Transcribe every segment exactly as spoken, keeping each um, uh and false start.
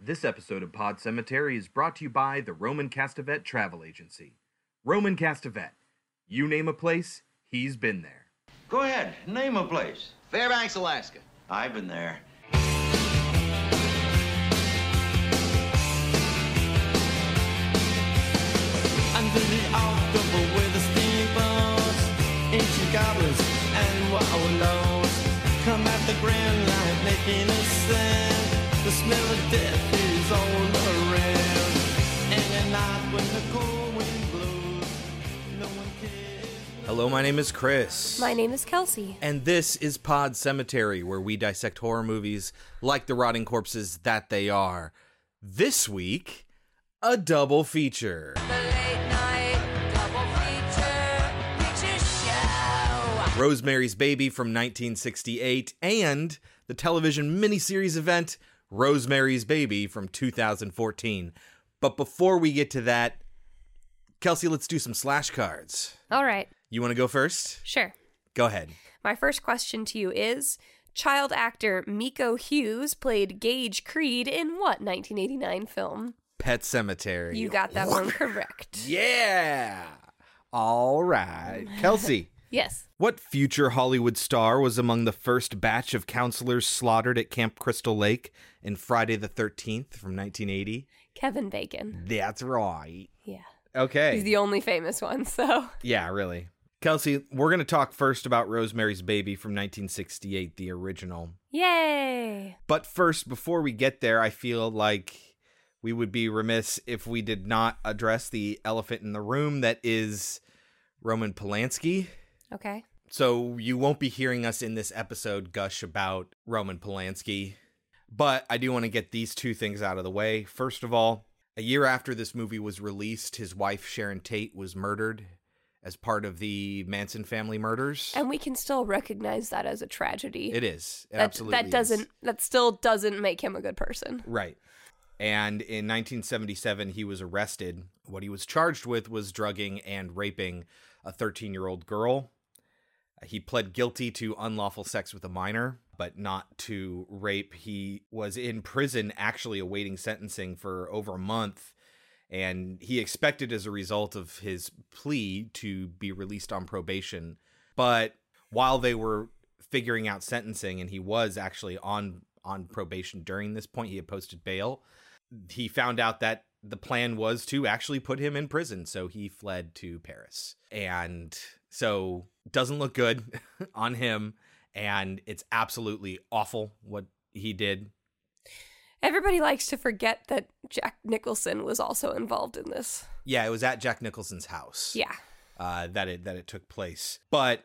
This episode of Pod Cemetery is brought to you by the Roman Cassavetes Travel Agency. Roman Cassavetes. You name a place, he's been there. Go ahead, name a place. Fairbanks, Alaska. I've been there. Under the October with the steamboats, ancient goblins and wallows come at the grand line making a sound. The smell of death is all around, and at night when the cold wind blows, no one cares. Hello, my name is Chris. My name is Kelsey. And this is Pod Cemetery, where we dissect horror movies like the rotting corpses that they are. This week, a double feature. Rosemary's Baby from nineteen sixty-eight, and the television miniseries event, Rosemary's Baby from two thousand fourteen. But before we get to that, Kelsey, let's do some slash cards. All right. You want to go first? Sure. Go ahead. My first question to you is, child actor Miko Hughes played Gage Creed in what nineteen eighty-nine film? Pet Sematary. You got that one correct. Yeah. All right. Kelsey. Yes. What future Hollywood star was among the first batch of counselors slaughtered at Camp Crystal Lake in Friday the thirteenth from nineteen eighty? Kevin Bacon. That's right. Yeah. Okay. He's the only famous one, so. Yeah, really. Kelsey, we're going to talk first about Rosemary's Baby from nineteen sixty-eight, the original. Yay. But first, before we get there, I feel like we would be remiss if we did not address the elephant in the room that is Roman Polanski. Okay. So you won't be hearing us in this episode gush about Roman Polanski, but I do want to get these two things out of the way. First of all, a year after this movie was released, his wife Sharon Tate was murdered as part of the Manson family murders. And we can still recognize that as a tragedy. It is. It that, absolutely that doesn't is. That still doesn't make him a good person. Right. And in nineteen seventy-seven, he was arrested. What he was charged with was drugging and raping a thirteen-year-old girl. He pled guilty to unlawful sex with a minor, but not to rape. He was in prison, actually awaiting sentencing for over a month, and he expected as a result of his plea to be released on probation. But while they were figuring out sentencing, and he was actually on, on probation during this point, he had posted bail, he found out that the plan was to actually put him in prison, so he fled to Paris. And so doesn't look good on him, and it's absolutely awful what he did. Everybody likes to forget that Jack Nicholson was also involved in this. Yeah, it was at Jack Nicholson's house. Yeah. Uh, that it that it took place. But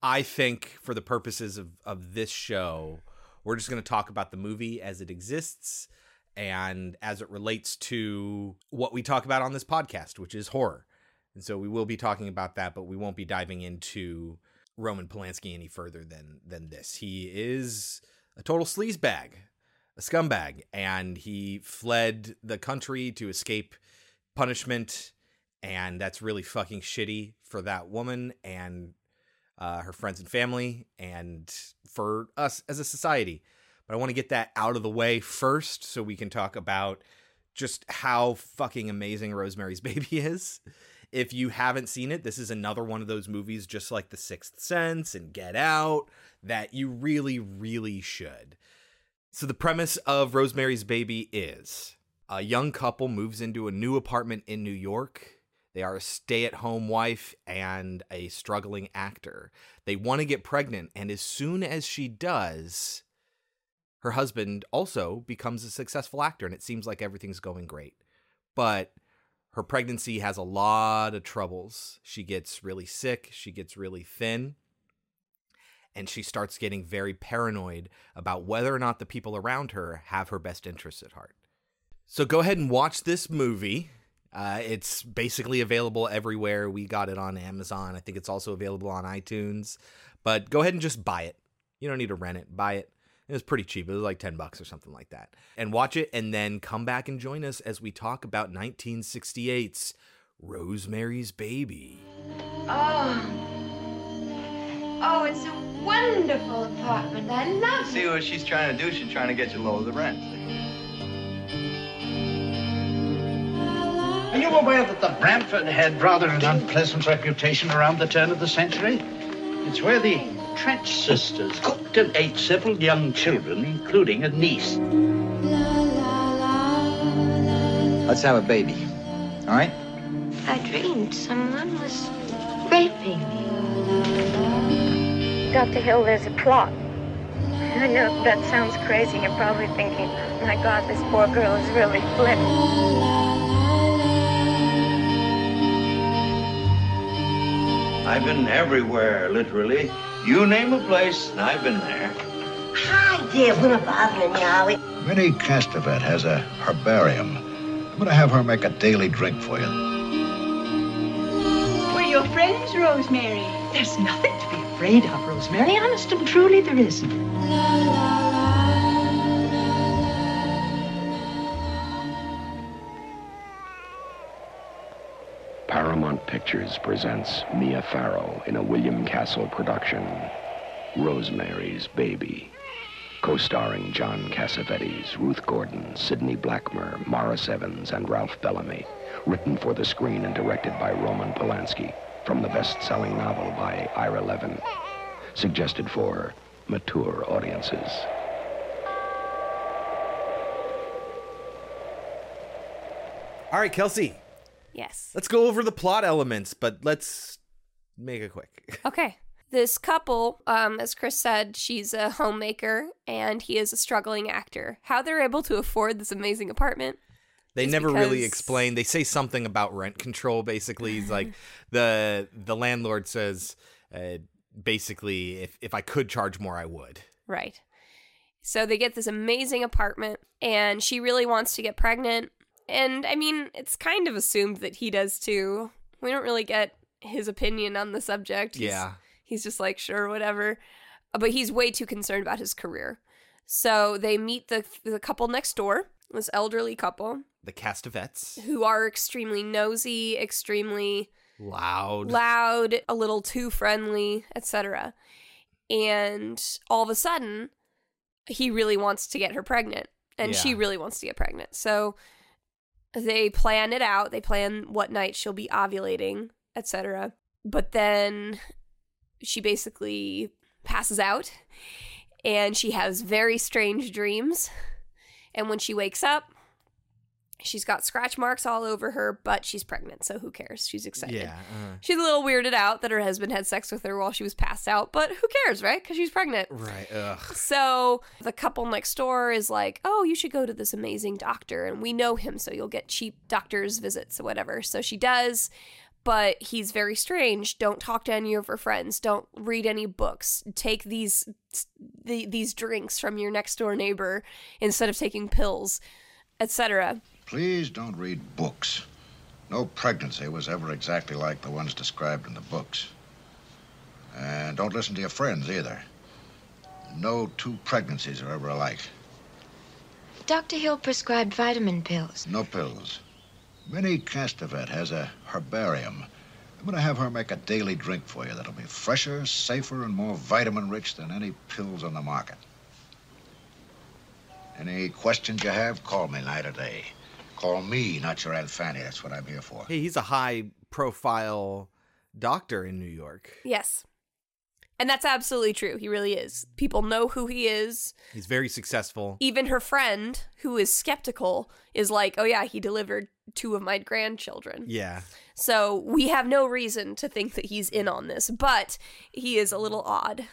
I think for the purposes of, of this show, we're just going to talk about the movie as it exists and as it relates to what we talk about on this podcast, which is horror. And so we will be talking about that, but we won't be diving into Roman Polanski any further than than this. He is a total sleazebag, a scumbag, and he fled the country to escape punishment, and that's really fucking shitty for that woman and uh, her friends and family and for us as a society. But I want to get that out of the way first so we can talk about just how fucking amazing Rosemary's Baby is. If you haven't seen it, this is another one of those movies just like The Sixth Sense and Get Out that you really, really should. So the premise of Rosemary's Baby is a young couple moves into a new apartment in New York. They are a stay-at-home wife and a struggling actor. They want to get pregnant, and as soon as she does, her husband also becomes a successful actor, and it seems like everything's going great. But her pregnancy has a lot of troubles. She gets really sick. She gets really thin. And she starts getting very paranoid about whether or not the people around her have her best interests at heart. So go ahead and watch this movie. Uh, it's basically available everywhere. We got it on Amazon. I think it's also available on iTunes. But go ahead and just buy it. You don't need to rent it. Buy it. It was pretty cheap. It was like ten bucks or something like that. And watch it and then come back and join us as we talk about nineteen sixty-eight's Rosemary's Baby. Oh. Oh, it's a wonderful apartment. I love it. See what she's trying to do? She's trying to get you lower the rent. you aware that the Bramford had rather an unpleasant reputation around the turn of the century? It's where the Trench sisters cooked and ate several young children, including a niece. Let's have a baby, all right? I dreamed someone was raping me. Doctor Hill, there's a plot. I know that sounds crazy. You're probably thinking, oh my God, this poor girl is really flipping. I've been everywhere, literally. You name a place, and I've been there. Hi, dear. We're not bothering you, are we? Minnie Castavet has a herbarium. I'm going to have her make a daily drink for you. We're your friends, Rosemary. There's nothing to be afraid of, Rosemary. Honest and truly, there isn't. Paramount Pictures presents Mia Farrow in a William Castle production, Rosemary's Baby, co-starring John Cassavetes, Ruth Gordon, Sidney Blackmer, Morris Evans, and Ralph Bellamy. Written for the screen and directed by Roman Polanski, from the best-selling novel by Ira Levin. Suggested for mature audiences. All right, Kelsey. Yes. Let's go over the plot elements, but let's make it quick. Okay. This couple, um, as Chris said, she's a homemaker and he is a struggling actor. How they're able to afford this amazing apartment. They never because... really explain. They say something about rent control, basically. It's like the the landlord says, uh, basically, if, if I could charge more, I would. Right. So they get this amazing apartment and she really wants to get pregnant. And, I mean, it's kind of assumed that he does, too. We don't really get his opinion on the subject. He's, yeah. He's just like, sure, whatever. But he's way too concerned about his career. So they meet the the couple next door, this elderly couple. The Castavetes. Who are extremely nosy, extremely... Loud. Loud, a little too friendly, et cetera. And all of a sudden, he really wants to get her pregnant. And yeah. she really wants to get pregnant. So they plan it out. They plan what night she'll be ovulating, et cetera. But then... she basically passes out and she has very strange dreams. And when she wakes up, she's got scratch marks all over her, but she's pregnant. So who cares? She's excited. Yeah, uh, she's a little weirded out that her husband had sex with her while she was passed out. But who cares, right? Because she's pregnant. Right. Ugh. So the couple next door is like, oh, you should go to this amazing doctor. And we know him, so you'll get cheap doctor's visits or whatever. So she does. But he's very strange. Don't talk to any of her friends. Don't read any books. Take these the, these drinks from your next door neighbor instead of taking pills, et cetera. Please don't read books. No pregnancy was ever exactly like the ones described in the books. And don't listen to your friends either. No two pregnancies are ever alike. Doctor Hill prescribed vitamin pills. No pills. Minnie Castavet has a herbarium. I'm going to have her make a daily drink for you that'll be fresher, safer, and more vitamin-rich than any pills on the market. Any questions you have, call me night or day. Call me, not your Aunt Fanny. That's what I'm here for. Hey, he's a high-profile doctor in New York. Yes. And that's absolutely true. He really is. People know who he is. He's very successful. Even her friend, who is skeptical, is like, oh, yeah, he delivered two of my grandchildren. Yeah. So we have no reason to think that he's in on this, but he is a little odd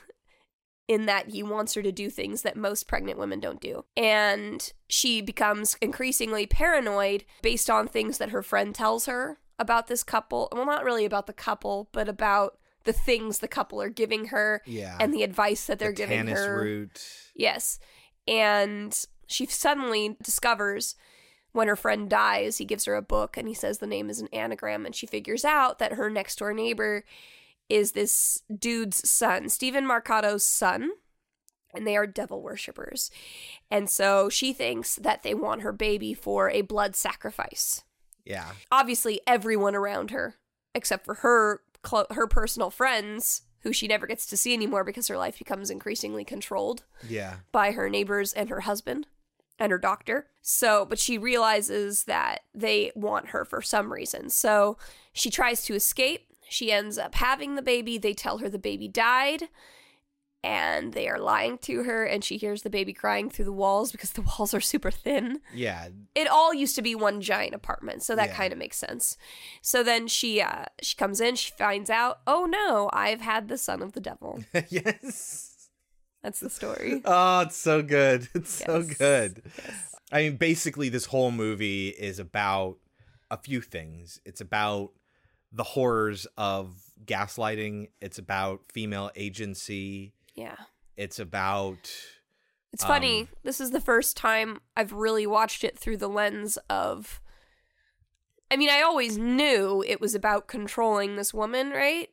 in that he wants her to do things that most pregnant women don't do. And she becomes increasingly paranoid based on things that her friend tells her about this couple. Well, not really about the couple, but about the things the couple are giving her yeah. and the advice that they're the giving her. The tannis root. Yes. And she suddenly discovers when her friend dies, he gives her a book and he says the name is an anagram. And she figures out that her next door neighbor is this dude's son, Stephen Marcato's son. And they are devil worshippers. And so she thinks that they want her baby for a blood sacrifice. Yeah. Obviously, everyone around her, except for her her personal friends, who she never gets to see anymore because her life becomes increasingly controlled yeah. by her neighbors and her husband, and her doctor. So, but she realizes that they want her for some reason. So she tries to escape. She ends up having the baby. They tell her the baby died, and they are lying to her, and she hears the baby crying through the walls because the walls are super thin. Yeah. It all used to be one giant apartment, so that yeah. kind of makes sense. So then she uh, she comes in, she finds out, oh no, I've had the son of the devil. Yes. That's the story. Oh, it's so good. It's yes. so good. Yes. I mean, basically this whole movie is about a few things. It's about the horrors of gaslighting. It's about female agency. Yeah. It's about... It's um, funny. This is the first time I've really watched it through the lens of... I mean, I always knew it was about controlling this woman, right?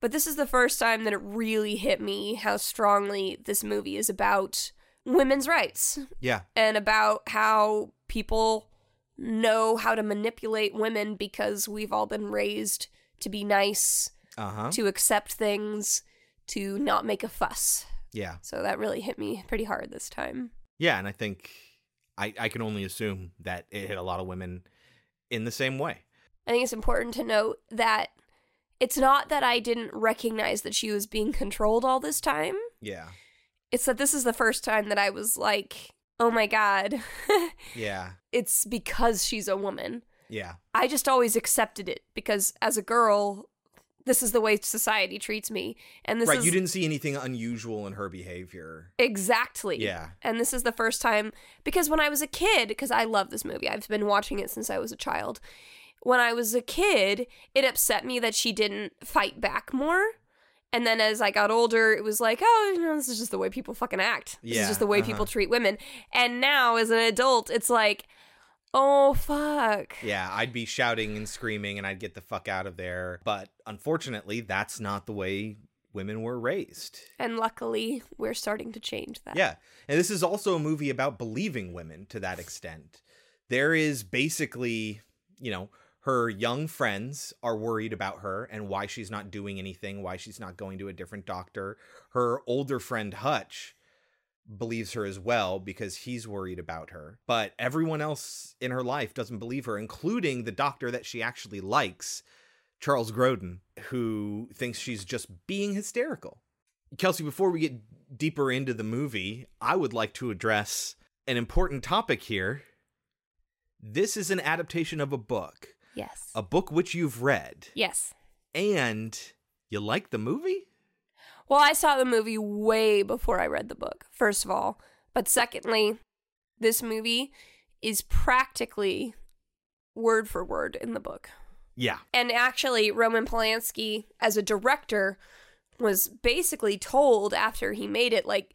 But this is the first time that it really hit me how strongly this movie is about women's rights. Yeah. And about how people know how to manipulate women because we've all been raised to be nice, uh-huh. to accept things, to not make a fuss. Yeah. So that really hit me pretty hard this time. Yeah, and I think I, I can only assume that it hit a lot of women in the same way. I think it's important to note that it's not that I didn't recognize that she was being controlled all this time. Yeah. It's that this is the first time that I was like, oh my God. Yeah. It's because she's a woman. Yeah. I just always accepted it because as a girl, this is the way society treats me. And this right, is... you didn't see anything unusual in her behavior. Exactly. Yeah. And this is the first time, because when I was a kid, because I love this movie, I've been watching it since I was a child. When I was a kid, it upset me that she didn't fight back more. And then as I got older, it was like, oh, you know, this is just the way people fucking act. This yeah, is just the way uh-huh. people treat women. And now as an adult, it's like, oh, fuck. Yeah, I'd be shouting and screaming and I'd get the fuck out of there. But unfortunately, that's not the way women were raised. And luckily, we're starting to change that. Yeah. And this is also a movie about believing women to that extent. There is basically, you know, her young friends are worried about her and why she's not doing anything, why she's not going to a different doctor. Her older friend, Hutch, believes her as well because he's worried about her, but everyone else in her life doesn't believe her, including the doctor that she actually likes, Charles Grodin, who thinks she's just being hysterical. Kelsey, before we get deeper into the movie, I would like to address an important topic here. This is an adaptation of a book. Yes. A book which you've read. Yes. And you like the movie? Well, I saw the movie way before I read the book, first of all. But secondly, this movie is practically word for word in the book. Yeah. And actually, Roman Polanski, as a director, was basically told after he made it, like,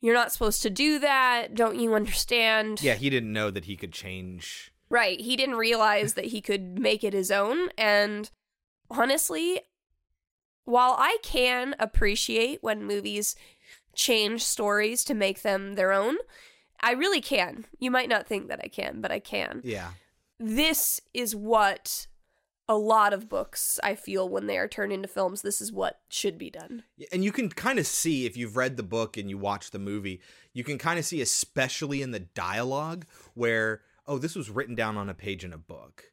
you're not supposed to do that. Don't you understand? Yeah, he didn't know that he could change. Right. He didn't realize that he could make it his own. And honestly... while I can appreciate when movies change stories to make them their own, I really can. You might not think that I can, but I can. Yeah. This is what a lot of books, I feel, when they are turned into films, this is what should be done. And you can kind of see, if you've read the book and you watch the movie, you can kind of see, especially in the dialogue, where, oh, this was written down on a page in a book.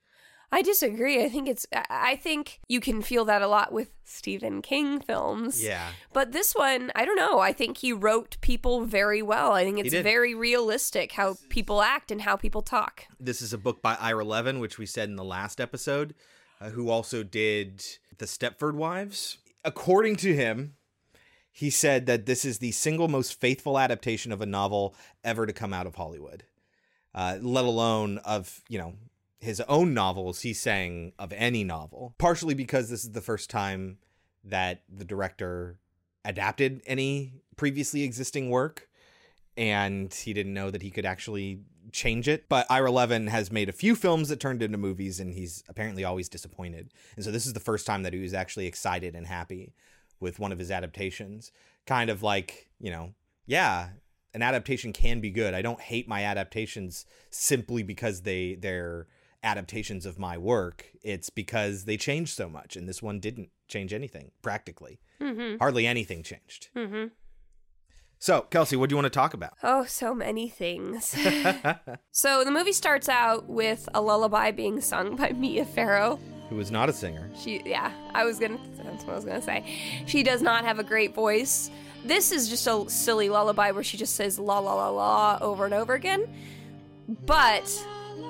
I disagree. I think it's. I think you can feel that a lot with Stephen King films. Yeah. But this one, I don't know. I think he wrote people very well. I think it's very realistic how people act and how people talk. This is a book by Ira Levin, which we said in the last episode, uh, who also did The Stepford Wives. According to him, he said that this is the single most faithful adaptation of a novel ever to come out of Hollywood, uh, let alone of, you know, his own novels. He's saying of any novel, partially because this is the first time that the director adapted any previously existing work, and he didn't know that he could actually change it. But Ira Levin has made a few films that turned into movies, and he's apparently always disappointed. And so this is the first time that he was actually excited and happy with one of his adaptations. Kind of like, you know, yeah, an adaptation can be good. I don't hate my adaptations simply because they, they're adaptations of my work. It's because they change so much, and this one didn't change anything, practically. Mm-hmm. Hardly anything changed. Mm-hmm. So, Kelsey, what do you want to talk about? Oh, so many things. So the movie starts out with a lullaby being sung by Mia Farrow. Who is not a singer. She, yeah, I was gonna, that's what I was gonna say. She does not have a great voice. This is just a silly lullaby where she just says la la la la over and over again. But,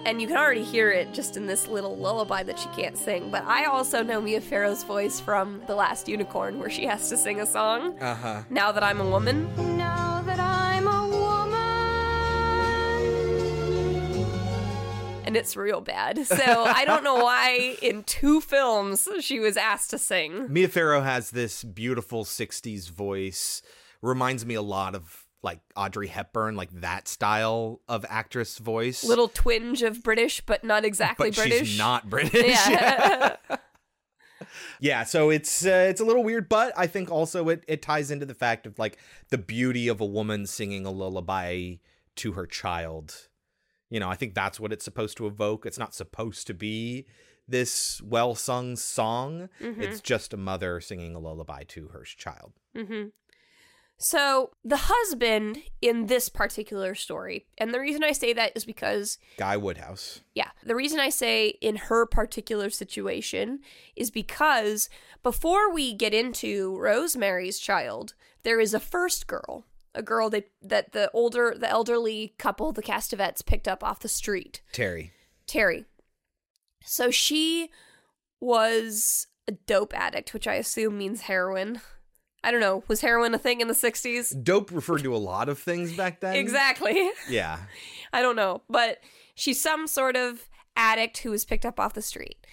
and you can already hear it just in this little lullaby that she can't sing, but I also know Mia Farrow's voice from The Last Unicorn, where she has to sing a song, uh-huh. Now That I'm a Woman. Now that I'm a woman. And it's real bad. So I don't know why in two films she was asked to sing. Mia Farrow has this beautiful sixties voice, reminds me a lot of like Audrey Hepburn, like that style of actress voice. Little twinge of British, but not exactly but British. But she's not British. Yeah. Yeah, so it's uh, it's a little weird, but I think also it, it ties into the fact of like the beauty of a woman singing a lullaby to her child. You know, I think that's what it's supposed to evoke. It's not supposed to be this well-sung song. Mm-hmm. It's just a mother singing a lullaby to her child. Mm-hmm. So the husband in this particular story, and the reason I say that is because... Guy Woodhouse. Yeah. The reason I say in her particular situation is because before we get into Rosemary's Child, there is a first girl, a girl that, that the older, the elderly couple, the Cassavetes, picked up off the street. Terry. Terry. So she was a dope addict, which I assume means heroin. I don't know. Was heroin a thing in the sixties? Dope referred to a lot of things back then. Exactly. Yeah. I don't know. But she's some sort of addict who was picked up off the street.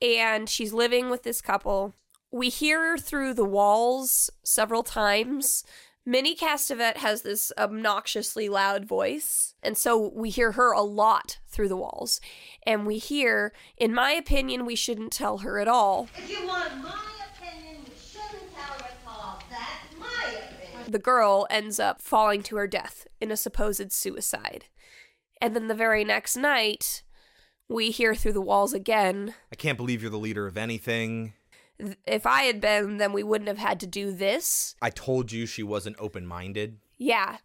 And she's living with this couple. We hear her through the walls several times. Minnie Cassavet has this obnoxiously loud voice. And so we hear her a lot through the walls. And we hear, in my opinion, we shouldn't tell her at all. If you want my opinion, you shouldn't tell her. The girl ends up falling to her death in a supposed suicide. And then the very next night, we hear through the walls again. I can't believe you're the leader of anything. If I had been, then we wouldn't have had to do this. I told you she wasn't open-minded. Yeah.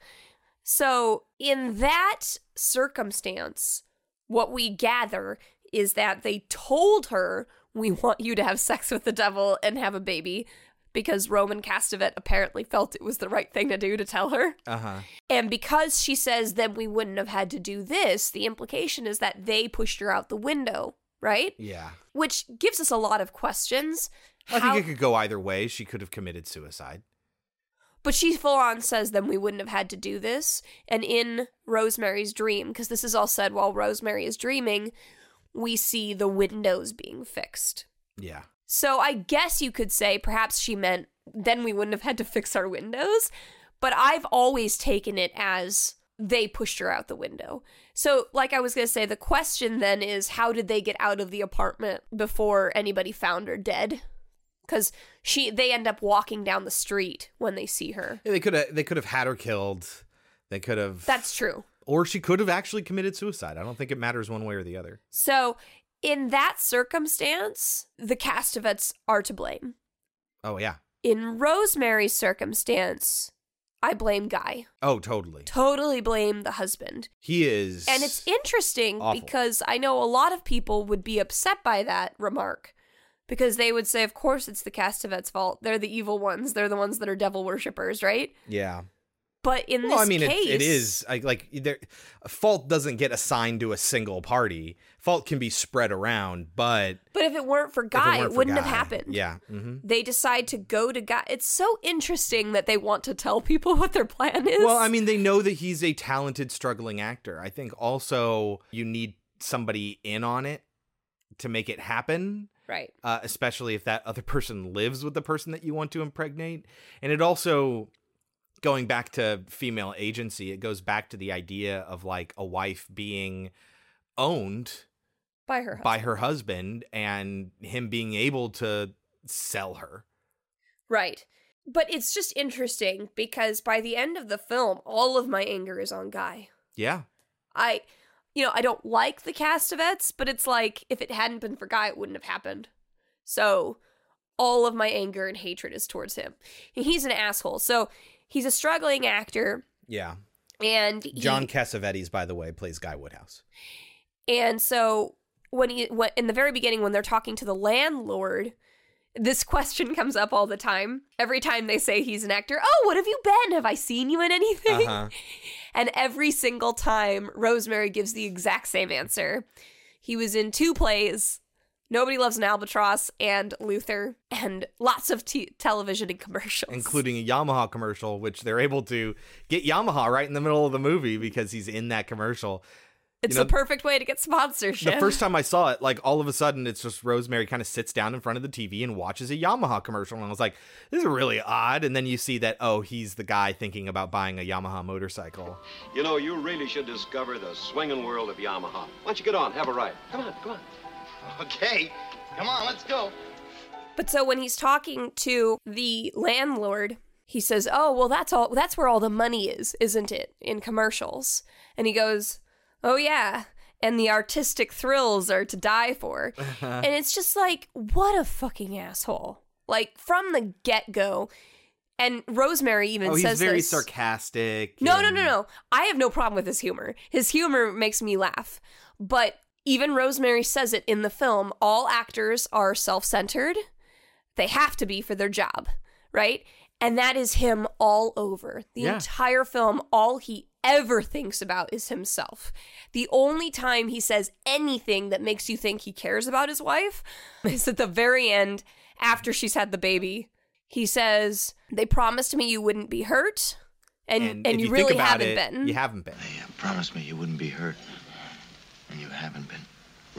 So in that circumstance, what we gather is that they told her, we want you to have sex with the devil and have a baby. Because Roman Cassavet apparently felt it was the right thing to do to tell her. Uh-huh. And because she says, then we wouldn't have had to do this, the implication is that they pushed her out the window, right? Yeah. Which gives us a lot of questions. I How- think it could go either way. She could have committed suicide. But she full on says, then we wouldn't have had to do this. And in Rosemary's dream, because this is all said while Rosemary is dreaming, we see the windows being fixed. Yeah. So I guess you could say perhaps she meant then we wouldn't have had to fix our windows, but I've always taken it as they pushed her out the window. So like I was going to say, the question then is how did they get out of the apartment before anybody found her dead? Because she they end up walking down the street when they see her. Yeah, they could have they could have had her killed. They could have. That's true. Or she could have actually committed suicide. I don't think it matters one way or the other. So in that circumstance, the Cassavetes are to blame. Oh, yeah. In Rosemary's circumstance, I blame Guy. Oh, totally. Totally blame the husband. He is And it's interesting awful. Because I know a lot of people would be upset by that remark because they would say, of course, it's the Cassavetes' fault. They're the evil ones. They're the ones that are devil worshippers, right? Yeah. But in well, this I mean, case... It, it is, I, like, there, fault doesn't get assigned to a single party. Fault can be spread around, but... But if it weren't for Guy, it, weren't for it wouldn't Guy. Have happened. Yeah. Mm-hmm. They decide to go to Guy. It's so interesting that they want to tell people what their plan is. Well, I mean, they know that he's a talented, struggling actor. I think also you need somebody in on it to make it happen. Right. Uh, especially if that other person lives with the person that you want to impregnate. And it also... Going back to female agency, it goes back to the idea of like a wife being owned by her husband. by her husband and him being able to sell her. Right. But it's just interesting because by the end of the film, all of my anger is on Guy. Yeah. I, you know, I don't like the Cassavetes, but it's like if it hadn't been for Guy, it wouldn't have happened. So all of my anger and hatred is towards him. And he's an asshole. So he's a struggling actor. Yeah. And he, John Cassavetes, by the way, plays Guy Woodhouse. And so when he, when, in the very beginning, when they're talking to the landlord, this question comes up all the time. Every time they say he's an actor, oh, what have you been? Have I seen you in anything? Uh-huh. And every single time, Rosemary gives the exact same answer. He was in two plays, Nobody Loves an Albatross and Luther, and lots of t- television and commercials. Including a Yamaha commercial, which they're able to get Yamaha right in the middle of the movie because he's in that commercial. It's you know, the perfect way to get sponsorship. The first time I saw it, like, all of a sudden, it's just Rosemary kind of sits down in front of the T V and watches a Yamaha commercial. And I was like, this is really odd. And then you see that, oh, he's the guy thinking about buying a Yamaha motorcycle. You know, you really should discover the swinging world of Yamaha. Why don't you get on, have a ride? Come on, come on. Okay, come on, let's go. But so when he's talking to the landlord, he says, oh, well, that's all. That's where all the money is, isn't it? In commercials. And he goes... oh, yeah. And the artistic thrills are to die for. And it's just like, what a fucking asshole. Like, from the get-go. And Rosemary even oh, says this. He's very sarcastic. No, and... no, no, no. I have no problem with his humor. His humor makes me laugh. But even Rosemary says it in the film. All actors are self-centered. They have to be for their job, right? And that is him all over. The yeah. entire film, all he ever thinks about is himself. The only time he says anything that makes you think he cares about his wife is at the very end, after she's had the baby. He says, they promised me you wouldn't be hurt, and, and, and you, you really haven't it, been. You haven't been. They promised me you wouldn't be hurt, and you haven't been,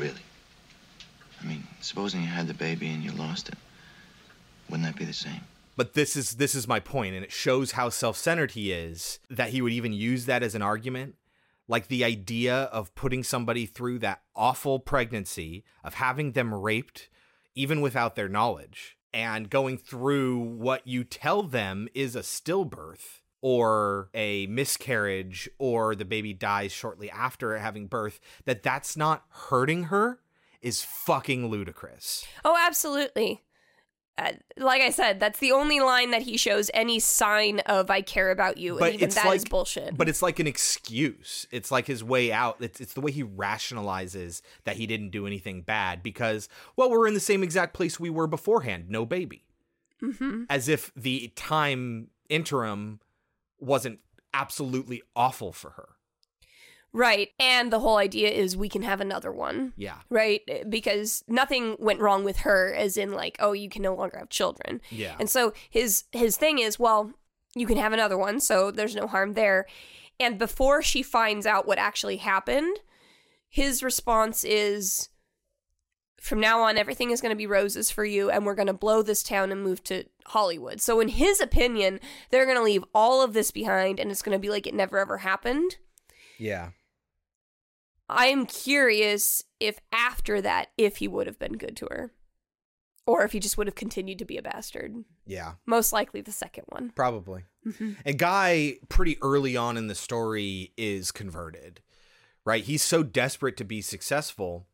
really. I mean, supposing you had the baby and you lost it, wouldn't that be the same? But this is this is my point, and it shows how self-centered he is, that he would even use that as an argument. Like, the idea of putting somebody through that awful pregnancy, of having them raped, even without their knowledge, and going through what you tell them is a stillbirth, or a miscarriage, or the baby dies shortly after having birth, that that's not hurting her is fucking ludicrous. Oh, absolutely. Uh, like I said, that's the only line that he shows any sign of I care about you, but and even that like, is bullshit. But it's like an excuse. It's like his way out. It's it's the way he rationalizes that he didn't do anything bad because, well, we're in the same exact place we were beforehand. No baby. Mm-hmm. As if the time interim wasn't absolutely awful for her. Right. And the whole idea is we can have another one. Yeah. Right? Because nothing went wrong with her as in like, oh, you can no longer have children. Yeah. And so his his thing is, well, you can have another one, so there's no harm there. And before she finds out what actually happened, his response is, from now on, everything is going to be roses for you, and we're going to blow this town and move to Hollywood. So in his opinion, they're going to leave all of this behind, and it's going to be like it never, ever happened. Yeah. I'm curious if after that, if he would have been good to her. Or if he just would have continued to be a bastard. Yeah. Most likely the second one. Probably. Mm-hmm. And Guy, pretty early on in the story, is converted, right? He's so desperate to be successful.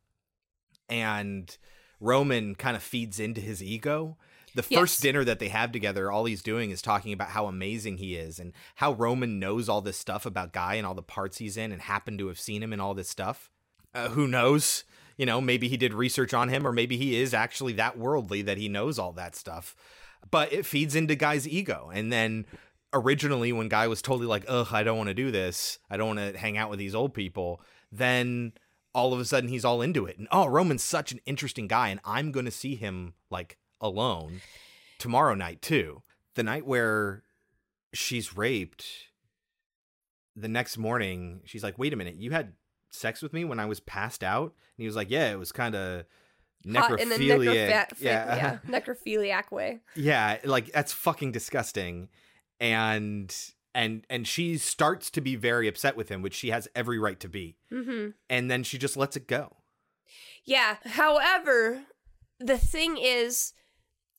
And Roman kind of feeds into his ego. The first yes. dinner that they have together, all he's doing is talking about how amazing he is and how Roman knows all this stuff about Guy and all the parts he's in and happened to have seen him and all this stuff. Uh, who knows? You know, maybe he did research on him or maybe he is actually that worldly that he knows all that stuff. But it feeds into Guy's ego. And then originally when Guy was totally like, ugh, I don't want to do this. I don't want to hang out with these old people. Then all of a sudden he's all into it. And oh, Roman's such an interesting guy and I'm going to see him like alone tomorrow night too. The night where she's raped, the next morning she's like, wait a minute, you had sex with me when I was passed out? And he was like, yeah, it was kind of necrophiliac necroph- yeah. yeah necrophiliac way yeah like that's fucking disgusting. And and and she starts to be very upset with him, which she has every right to be. Mm-hmm. And then she just lets it go. Yeah. However, the thing is,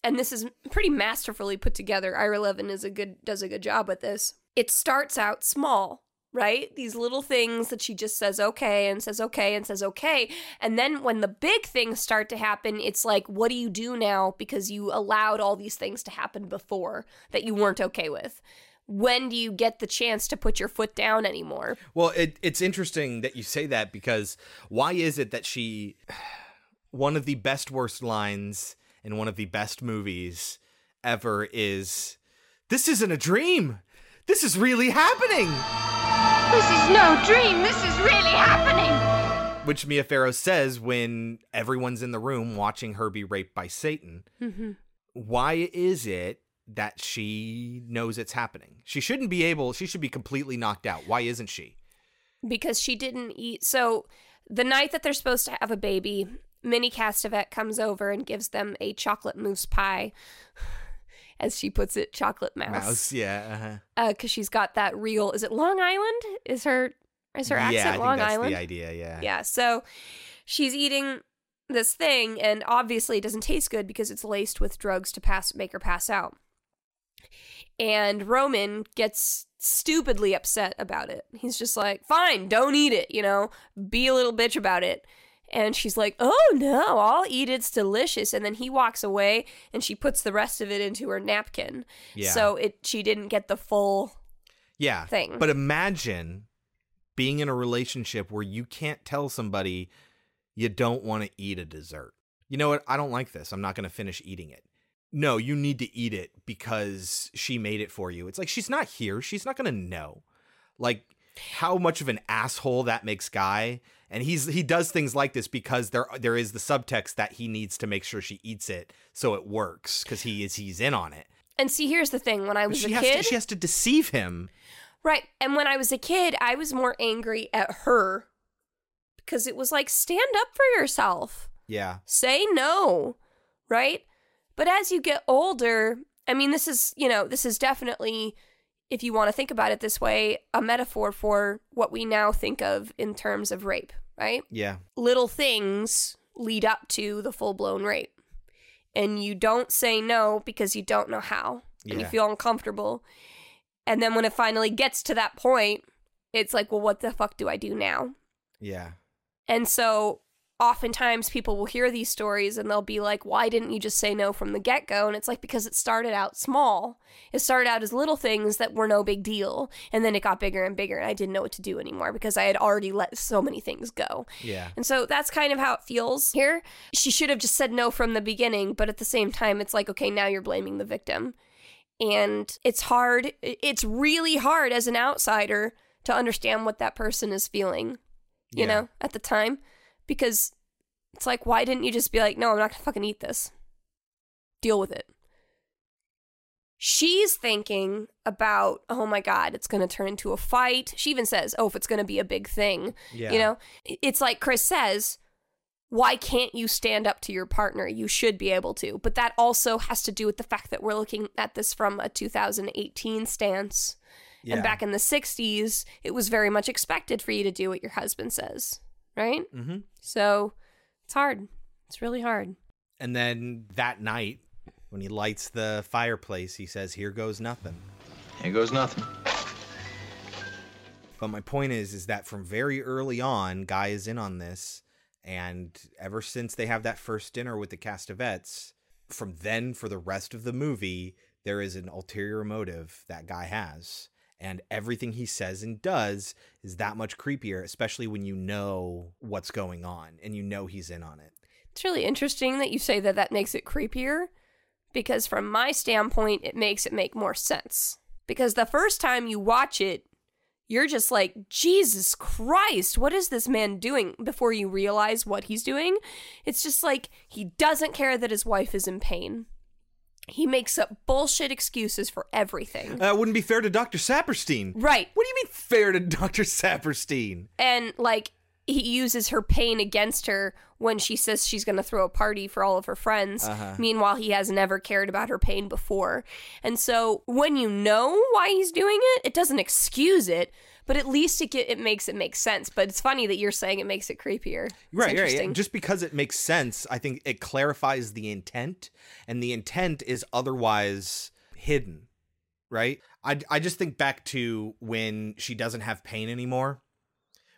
and this is pretty masterfully put together, Ira Levin is a good, does a good job with this. It starts out small, right? These little things that she just says, okay, and says, okay, and says, okay. And then when the big things start to happen, it's like, what do you do now? Because you allowed all these things to happen before that you weren't okay with. when do you get the chance to put your foot down anymore? Well, it, it's interesting that you say that, because why is it that she, one of the best worst lines in one of the best movies ever is, "This isn't a dream. This is really happening. This is no dream. This is really happening." Which Mia Farrow says when everyone's in the room watching her be raped by Satan. Mm-hmm. Why is it that she knows it's happening? She shouldn't be able, she should be completely knocked out. Why isn't she? Because she didn't eat. So the night that they're supposed to have a baby, Minnie Castevet comes over and gives them a chocolate mousse pie. As she puts it, chocolate mouse. Mouse, yeah. Because uh-huh. uh, she's got that real, is it Long Island? Is her is her accent yeah, I think Long that's Island? Yeah, the idea, yeah. Yeah, so she's eating this thing, and obviously it doesn't taste good because it's laced with drugs to pass make her pass out. And Roman gets stupidly upset about it. He's just like, fine, don't eat it, you know? Be a little bitch about it. And she's like, oh, no, I'll eat it. It's delicious. And then he walks away, and she puts the rest of it into her napkin. Yeah. So it she didn't get the full yeah. thing. But imagine being in a relationship where you can't tell somebody you don't want to eat a dessert. You know what? I don't like this. I'm not going to finish eating it. No, you need to eat it because she made it for you. It's like, she's not here. She's not going to know. Like, how much of an asshole that makes Guy. And he's he does things like this because there there is the subtext that he needs to make sure she eats it so it works, because he is he's in on it. And see, here's the thing. When I was a kid, to, she has to deceive him. Right. And when I was a kid, I was more angry at her because it was like, stand up for yourself. Yeah. Say no. Right. But as you get older, I mean, this is, you know, this is definitely, if you want to think about it this way, a metaphor for what we now think of in terms of rape, right? Yeah. Little things lead up to the full-blown rape. And you don't say no because you don't know how. Yeah. And you feel uncomfortable. And then when it finally gets to that point, it's like, well, what the fuck do I do now? Yeah. And so oftentimes people will hear these stories and they'll be like, why didn't you just say no from the get-go? And it's like, because it started out small. It started out as little things that were no big deal. And then it got bigger and bigger, and I didn't know what to do anymore because I had already let so many things go. Yeah. And so that's kind of how it feels here. She should have just said no from the beginning, but at the same time, it's like, okay, now you're blaming the victim. And it's hard. It's really hard as an outsider to understand what that person is feeling, you yeah. know, at the time. Because it's like, why didn't you just be like, no, I'm not going to fucking eat this. Deal with it. She's thinking about, oh my God, it's going to turn into a fight. She even says, oh, if it's going to be a big thing. Yeah. You know, it's like Chris says, why can't you stand up to your partner? You should be able to. But that also has to do with the fact that we're looking at this from a two thousand eighteen stance. Yeah. And back in the sixties, it was very much expected for you to do what your husband says. Right? Mm-hmm. So it's hard. It's really hard. And then that night, when he lights the fireplace, he says, here goes nothing. Here goes nothing. But my point is, is that from very early on, Guy is in on this. And ever since they have that first dinner with the Castavettes, from then for the rest of the movie, there is an ulterior motive that Guy has. And everything he says and does is that much creepier, especially when you know what's going on and you know he's in on it. It's really interesting that you say that that makes it creepier, because from my standpoint, it makes it make more sense. Because the first time you watch it, you're just like, Jesus Christ, what is this man doing? Before you realize what he's doing, it's just like, he doesn't care that his wife is in pain. He makes up bullshit excuses for everything. That uh, wouldn't be fair to Doctor Saperstein. Right. What do you mean fair to Doctor Saperstein? And, like, he uses her pain against her when she says she's going to throw a party for all of her friends. Uh-huh. Meanwhile, he has never cared about her pain before. And so when you know why he's doing it, it doesn't excuse it, but at least it get, it makes it make sense. But it's funny that you're saying it makes it creepier. It's right, right. And just because it makes sense, I think it clarifies the intent, and the intent is otherwise hidden, right? I, I just think back to when she doesn't have pain anymore.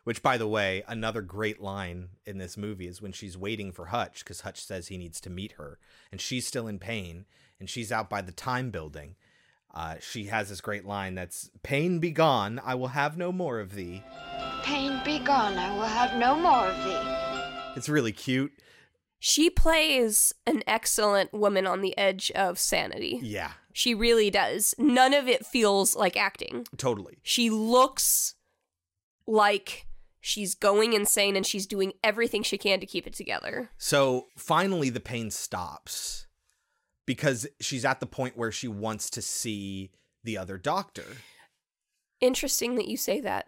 Which, by the way, another great line in this movie is when she's waiting for Hutch, because Hutch says he needs to meet her, and she's still in pain, and she's out by the time building. Uh, she has this great line that's, "Pain be gone, I will have no more of thee." Pain be gone, I will have no more of thee. It's really cute. She plays an excellent woman on the edge of sanity. Yeah. She really does. None of it feels like acting. Totally. She looks like she's going insane and she's doing everything she can to keep it together. So finally the pain stops because she's at the point where she wants to see the other doctor. Interesting that you say that.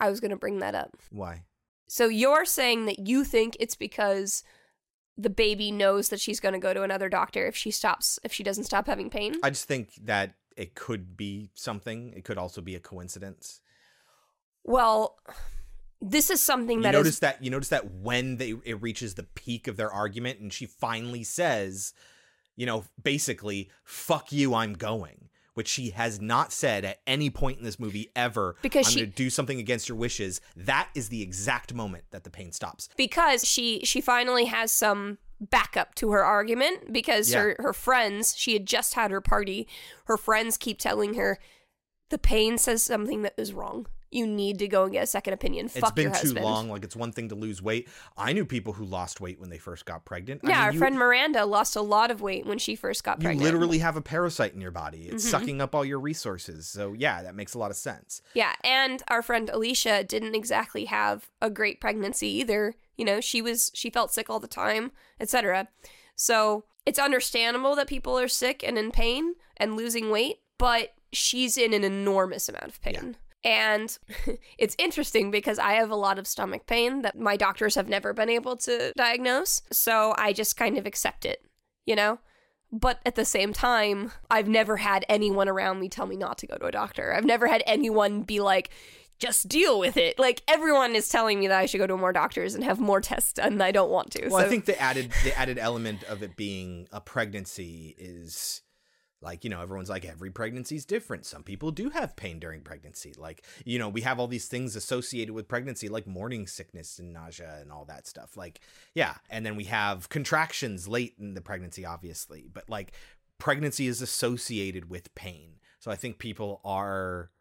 I was going to bring that up. Why? So you're saying that you think it's because the baby knows that she's going to go to another doctor if she stops, if she doesn't stop having pain? I just think that it could be something. It could also be a coincidence. Well, this is something that you notice is... that you notice that when they it reaches the peak of their argument and she finally says, you know, basically, "Fuck you, I'm going," which she has not said at any point in this movie ever. Because I'm she, going to do something against your wishes. That is the exact moment that the pain stops. Because she she finally has some backup to her argument because yeah. her, her friends, she had just had her party. Her friends keep telling her, the pain says something that is wrong. You need to go and get a second opinion. Fuck your husband. It's been too long. Like, it's one thing to lose weight. I knew people who lost weight when they first got pregnant. Yeah, I mean, our you, friend Miranda lost a lot of weight when she first got pregnant. You literally have a parasite in your body. It's mm-hmm. sucking up all your resources. So, yeah, that makes a lot of sense. Yeah, and our friend Alicia didn't exactly have a great pregnancy either. You know, she was she felt sick all the time, et cetera. So it's understandable that people are sick and in pain and losing weight, but she's in an enormous amount of pain. Yeah. And it's interesting because I have a lot of stomach pain that my doctors have never been able to diagnose. So I just kind of accept it, you know? But at the same time, I've never had anyone around me tell me not to go to a doctor. I've never had anyone be like, just deal with it. Like, everyone is telling me that I should go to more doctors and have more tests done, and I don't want to. Well, so. I think the added the added element of it being a pregnancy is... Like, you know, everyone's like, every pregnancy is different. Some people do have pain during pregnancy. Like, you know, we have all these things associated with pregnancy, like morning sickness and nausea and all that stuff. Like, yeah. And then we have contractions late in the pregnancy, obviously. But, like, pregnancy is associated with pain. So I think people are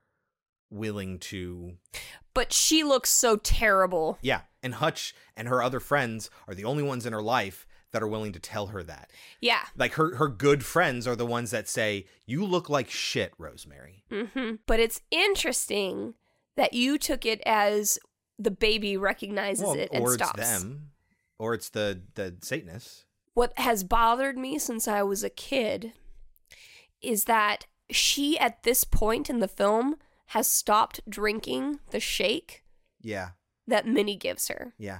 willing to... But she looks so terrible. Yeah. And Hutch and her other friends are the only ones in her life that are willing to tell her that. Yeah. Like, her, her good friends are the ones that say, you look like shit, Rosemary. Mm-hmm. But it's interesting that you took it as the baby recognizes well, it and stops. Or it's them. Or it's the, the Satanists. What has bothered me since I was a kid is that she, at this point in the film, has stopped drinking the shake yeah. that Minnie gives her. Yeah.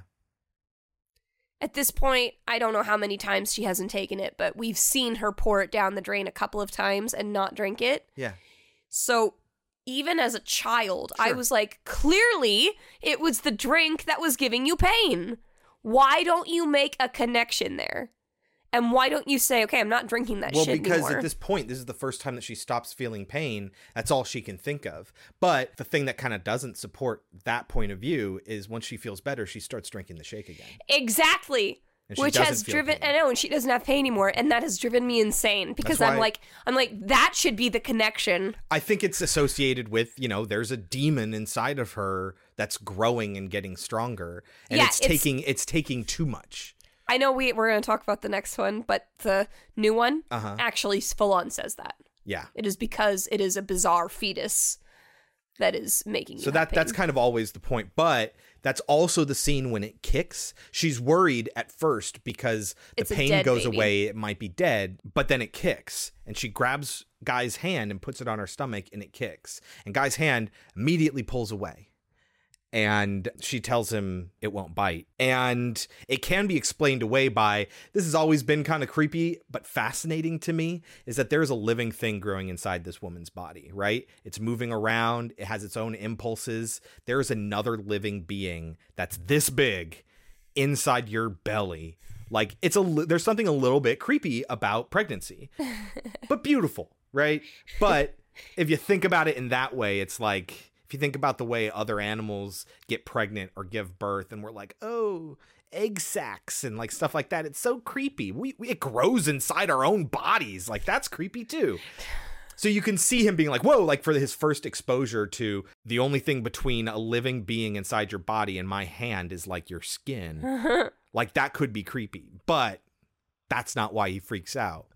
At this point, I don't know how many times she hasn't taken it, but we've seen her pour it down the drain a couple of times and not drink it. Yeah. So even as a child, sure. I was like, clearly it was the drink that was giving you pain. Why don't you make a connection there? And why don't you say, okay, I'm not drinking that well, shit anymore? Well, because at this point, this is the first time that she stops feeling pain. That's all she can think of. But the thing that kind of doesn't support that point of view is once she feels better, she starts drinking the shake again. Exactly. Which has driven, pain. I know, and she doesn't have pain anymore. And that has driven me insane because I'm like, I'm like, that should be the connection. I think it's associated with, you know, there's a demon inside of her that's growing and getting stronger. And yeah, it's, it's taking, it's taking too much. I know we, we're going to talk about the next one, but the new one uh-huh. actually full on says that. Yeah. It is because it is a bizarre fetus that is making you So that, that's kind of always the point, but that's also the scene when it kicks. She's worried at first because the it's pain goes baby. away. It might be dead, but then it kicks and she grabs Guy's hand and puts it on her stomach and it kicks. And Guy's hand immediately pulls away. And she tells him it won't bite. And it can be explained away by, this has always been kind of creepy, but fascinating to me, is that there's a living thing growing inside this woman's body, right? It's moving around. It has its own impulses. There is another living being that's this big inside your belly. Like, it's a there's something a little bit creepy about pregnancy, but beautiful, right? But if you think about it in that way, it's like... If you think about the way other animals get pregnant or give birth and we're like, oh, egg sacs and like stuff like that. It's so creepy. We, we It grows inside our own bodies. Like, that's creepy, too. So you can see him being like, whoa, like for his first exposure to the only thing between a living being inside your body and my hand is like your skin. Like that could be creepy, but that's not why he freaks out.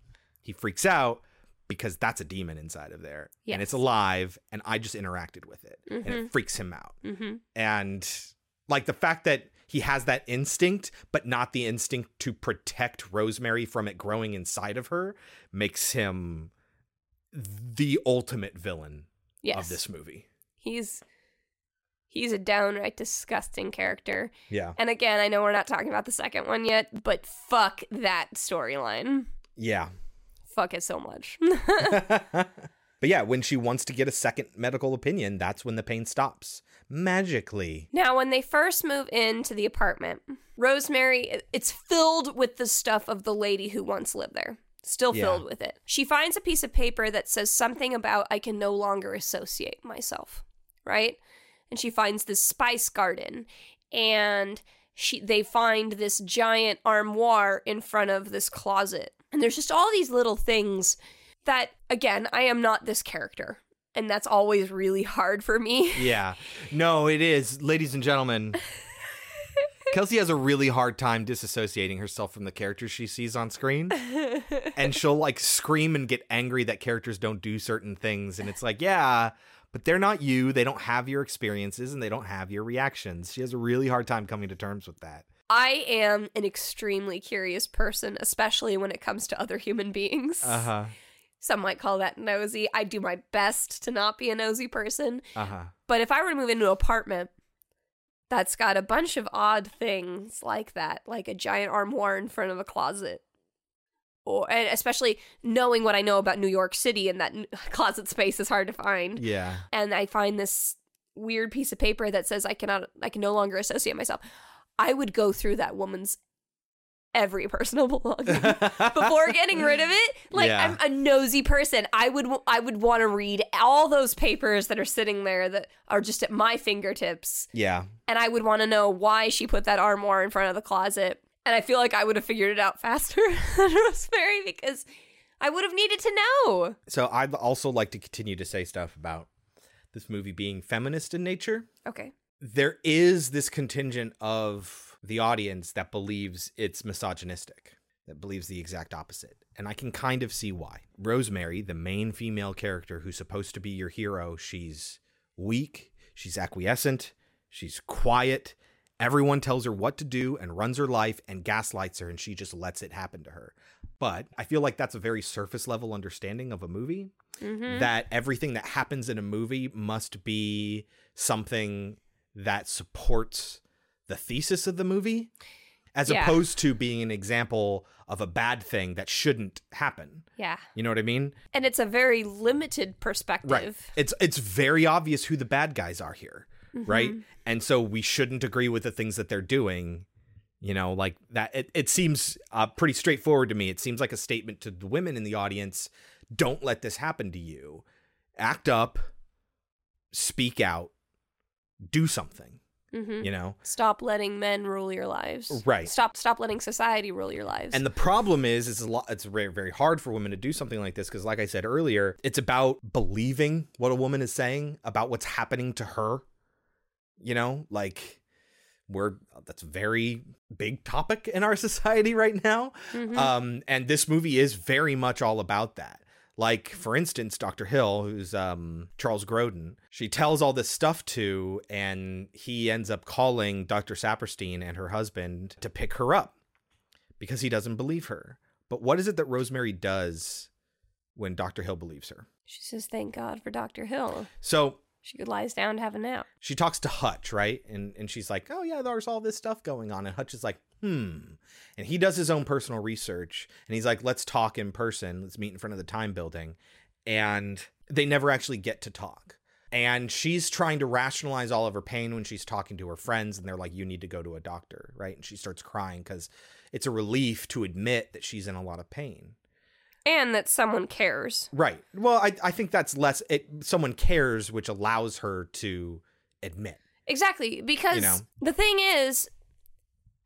He freaks out because that's a demon inside of there. Yes. And it's alive, and I just interacted with it, mm-hmm. and it freaks him out. Mm-hmm. And like the fact that he has that instinct, but not the instinct to protect Rosemary from it growing inside of her, makes him the ultimate villain yes. of this movie. He's he's a downright disgusting character. Yeah. And again, I know we're not talking about the second one yet, but fuck that storyline. Yeah. Fuck it so much. But yeah, when she wants to get a second medical opinion, that's when the pain stops. Magically. Now, when they first move into the apartment, Rosemary, it's filled with the stuff of the lady who once lived there. Still yeah. filled with it. She finds a piece of paper that says something about, I can no longer associate myself, right? And she finds this spice garden, and she they find this giant armoire in front of this closet. And there's just all these little things that, again, I am not this character. And that's always really hard for me. Yeah. No, it is. Ladies and gentlemen, Kelsey has a really hard time disassociating herself from the characters she sees on screen. And she'll, like, scream and get angry that characters don't do certain things. And it's like, yeah, but they're not you. They don't have your experiences, and they don't have your reactions. She has a really hard time coming to terms with that. I am an extremely curious person, especially when it comes to other human beings. Uh-huh. Some might call that nosy. I do my best to not be a nosy person. Uh-huh. But if I were to move into an apartment that's got a bunch of odd things like that, like a giant armoire in front of a closet, or and especially knowing what I know about New York City, and that closet space is hard to find. Yeah. And I find this weird piece of paper that says I cannot, I can no longer associate myself. I would go through that woman's every personal belonging before getting rid of it. Like, yeah. I'm a nosy person. I would I would want to read all those papers that are sitting there that are just at my fingertips. Yeah. And I would want to know why she put that armoire in front of the closet. And I feel like I would have figured it out faster than Rosemary, because I would have needed to know. So I'd also like to continue to say stuff about this movie being feminist in nature. Okay. There is this contingent of the audience that believes it's misogynistic, that believes the exact opposite. And I can kind of see why. Rosemary, the main female character who's supposed to be your hero, she's weak, she's acquiescent, she's quiet. Everyone tells her what to do and runs her life and gaslights her, and she just lets it happen to her. But I feel like that's a very surface level understanding of a movie, mm-hmm. that everything that happens in a movie must be something that supports the thesis of the movie, as yeah. opposed to being an example of a bad thing that shouldn't happen. Yeah. You know what I mean? And it's a very limited perspective. Right. It's it's very obvious who the bad guys are here, mm-hmm. right? And so we shouldn't agree with the things that they're doing, you know, like that. It, it seems uh, pretty straightforward to me. It seems like a statement to the women in the audience: don't let this happen to you. Act up, speak out, do something, mm-hmm. you know? Stop letting men rule your lives. Right. Stop Stop letting society rule your lives. And the problem is, it's a lot, it's very, very hard for women to do something like this, because like I said earlier, it's about believing what a woman is saying about what's happening to her. You know, like, we're, that's a very big topic in our society right now. Mm-hmm. Um, and this movie is very much all about that. Like, for instance, Doctor Hill, who's um, Charles Grodin, she tells all this stuff to, and he ends up calling Doctor Saperstein and her husband to pick her up because he doesn't believe her. But what is it that Rosemary does when Doctor Hill believes her? She says, thank God for Doctor Hill. So she could lie down and have a nap. She talks to Hutch, right? And and she's like, oh, yeah, there's all this stuff going on. And Hutch is like, hmm. And he does his own personal research, and he's like, let's talk in person. Let's meet in front of the Time building. And they never actually get to talk. And she's trying to rationalize all of her pain when she's talking to her friends, and they're like, you need to go to a doctor, right? And she starts crying because it's a relief to admit that she's in a lot of pain. And that someone cares. Right. Well, I, I think that's less, it, someone cares, which allows her to admit. Exactly. Because you know? The thing is,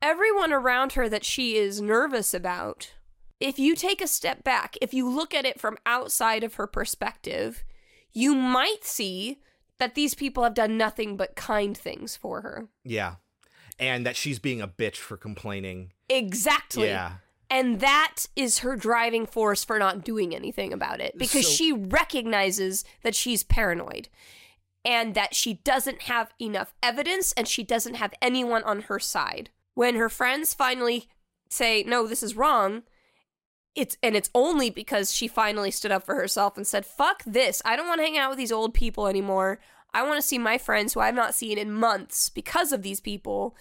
everyone around her that she is nervous about if you take a step back, if you look at it from outside of her perspective, you might see that these people have done nothing but kind things for her. Yeah. And that she's being a bitch for complaining. Exactly. Yeah. And that is her driving force for not doing anything about it, because so, she recognizes that she's paranoid and that she doesn't have enough evidence and she doesn't have anyone on her side. When her friends finally say, no, this is wrong, it's and it's only because she finally stood up for herself and said, fuck this. I don't want to hang out with these old people anymore. I want to see my friends who I've not seen in months because of these people.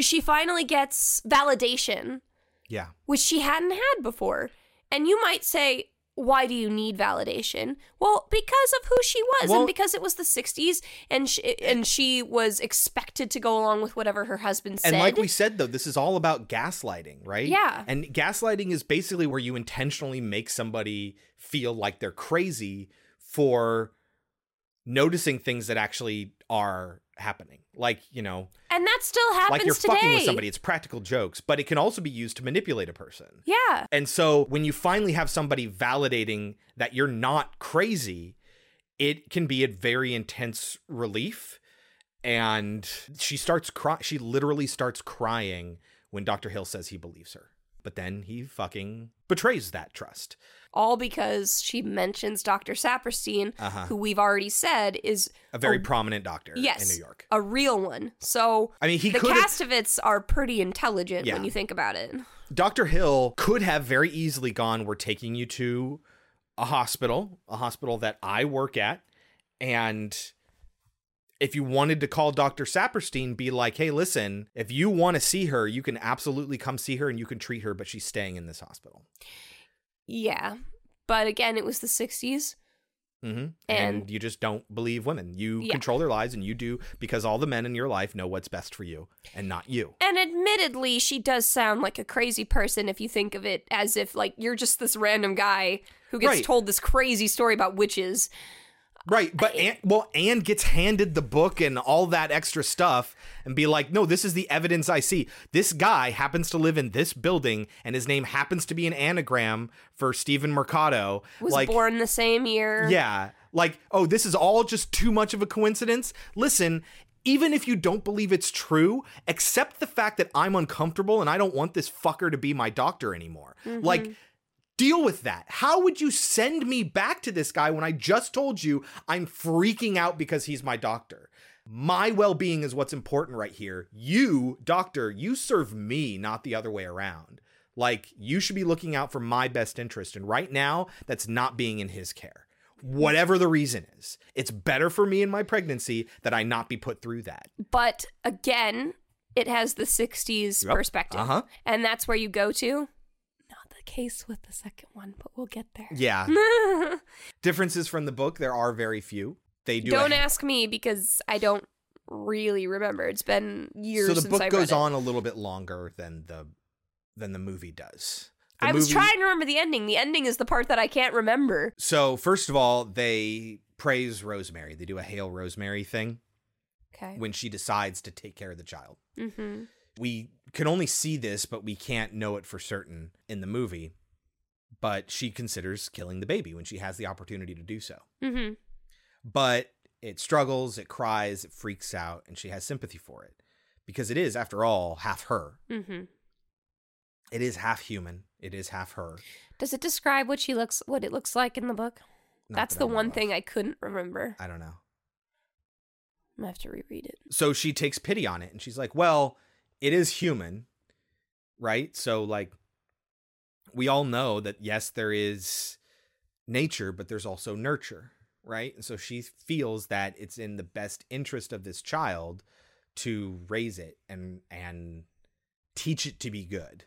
She finally gets validation. Yeah. Which she hadn't had before. And you might say, why do you need validation? Well, because of who she was, well, and because it was the sixties, and she, and she was expected to go along with whatever her husband said. And like we said, though, this is all about gaslighting, right? Yeah. And gaslighting is basically where you intentionally make somebody feel like they're crazy for noticing things that actually are happening. Like, you know... And that still happens today. Like, you're today. Fucking with somebody. It's practical jokes, but it can also be used to manipulate a person. Yeah. And so when you finally have somebody validating that you're not crazy, it can be a very intense relief. And she starts crying. She literally starts crying when Doctor Hill says he believes her. But then he fucking betrays that trust. All because she mentions Doctor Saperstein, uh-huh. who we've already said is... A very a, prominent doctor yes, in New York. A real one. So I mean, he the Cassavetes are pretty intelligent yeah. when you think about it. Doctor Hill could have very easily gone, we're taking you to a hospital, a hospital that I work at. And if you wanted to call Doctor Saperstein, be like, hey, listen, if you want to see her, you can absolutely come see her and you can treat her, but she's staying in this hospital. Yeah. But again, it was the sixties. Mm-hmm. And, and you just don't believe women. You yeah. control their lives, and you do, because all the men in your life know what's best for you and not you. And admittedly, she does sound like a crazy person if you think of it as if, like, you're just this random guy who gets right. told this crazy story about witches. Right, but Anne, well, Anne gets handed the book and all that extra stuff and be like, no, this is the evidence I see. This guy happens to live in this building, and his name happens to be an anagram for Stephen Mercado. Was like, born the same year. Yeah, like, oh, this is all just too much of a coincidence. Listen, even if you don't believe it's true, accept the fact that I'm uncomfortable and I don't want this fucker to be my doctor anymore. Mm-hmm. Like... Deal with that. How would you send me back to this guy when I just told you I'm freaking out because he's my doctor? My well-being is what's important right here. You, doctor, you serve me, not the other way around. Like, you should be looking out for my best interest. And right now, that's not being in his care. Whatever the reason is, it's better for me in my pregnancy that I not be put through that. But again, it has the sixties yep. perspective. Uh-huh. And that's where you go to. Case with the second one, but we'll get there. Yeah. Differences from the book, there are very few. They do Don't a- ask me because I don't really remember. It's been years since I read it. So the book goes on a little bit longer than the than the movie does. The I movie... was trying to remember the ending. The ending is the part that I can't remember. So first of all, they praise Rosemary. They do a Hail Rosemary thing. Okay. When she decides to take care of the child. Mm-hmm. We can only see this, but we can't know it for certain in the movie. But she considers killing the baby when she has the opportunity to do so. Mm-hmm. But it struggles, it cries, it freaks out, and she has sympathy for it. Because it is, after all, half her. Mm-hmm. It is half human. It is half her. Does it describe what she looks, what it looks like in the book? Not That's that the one thing I couldn't remember. I don't know. I'm going to have to reread it. So she takes pity on it, and she's like, well... It is human, right? So, like, we all know that, yes, there is nature, but there's also nurture, right? And so she feels that it's in the best interest of this child to raise it and and teach it to be good,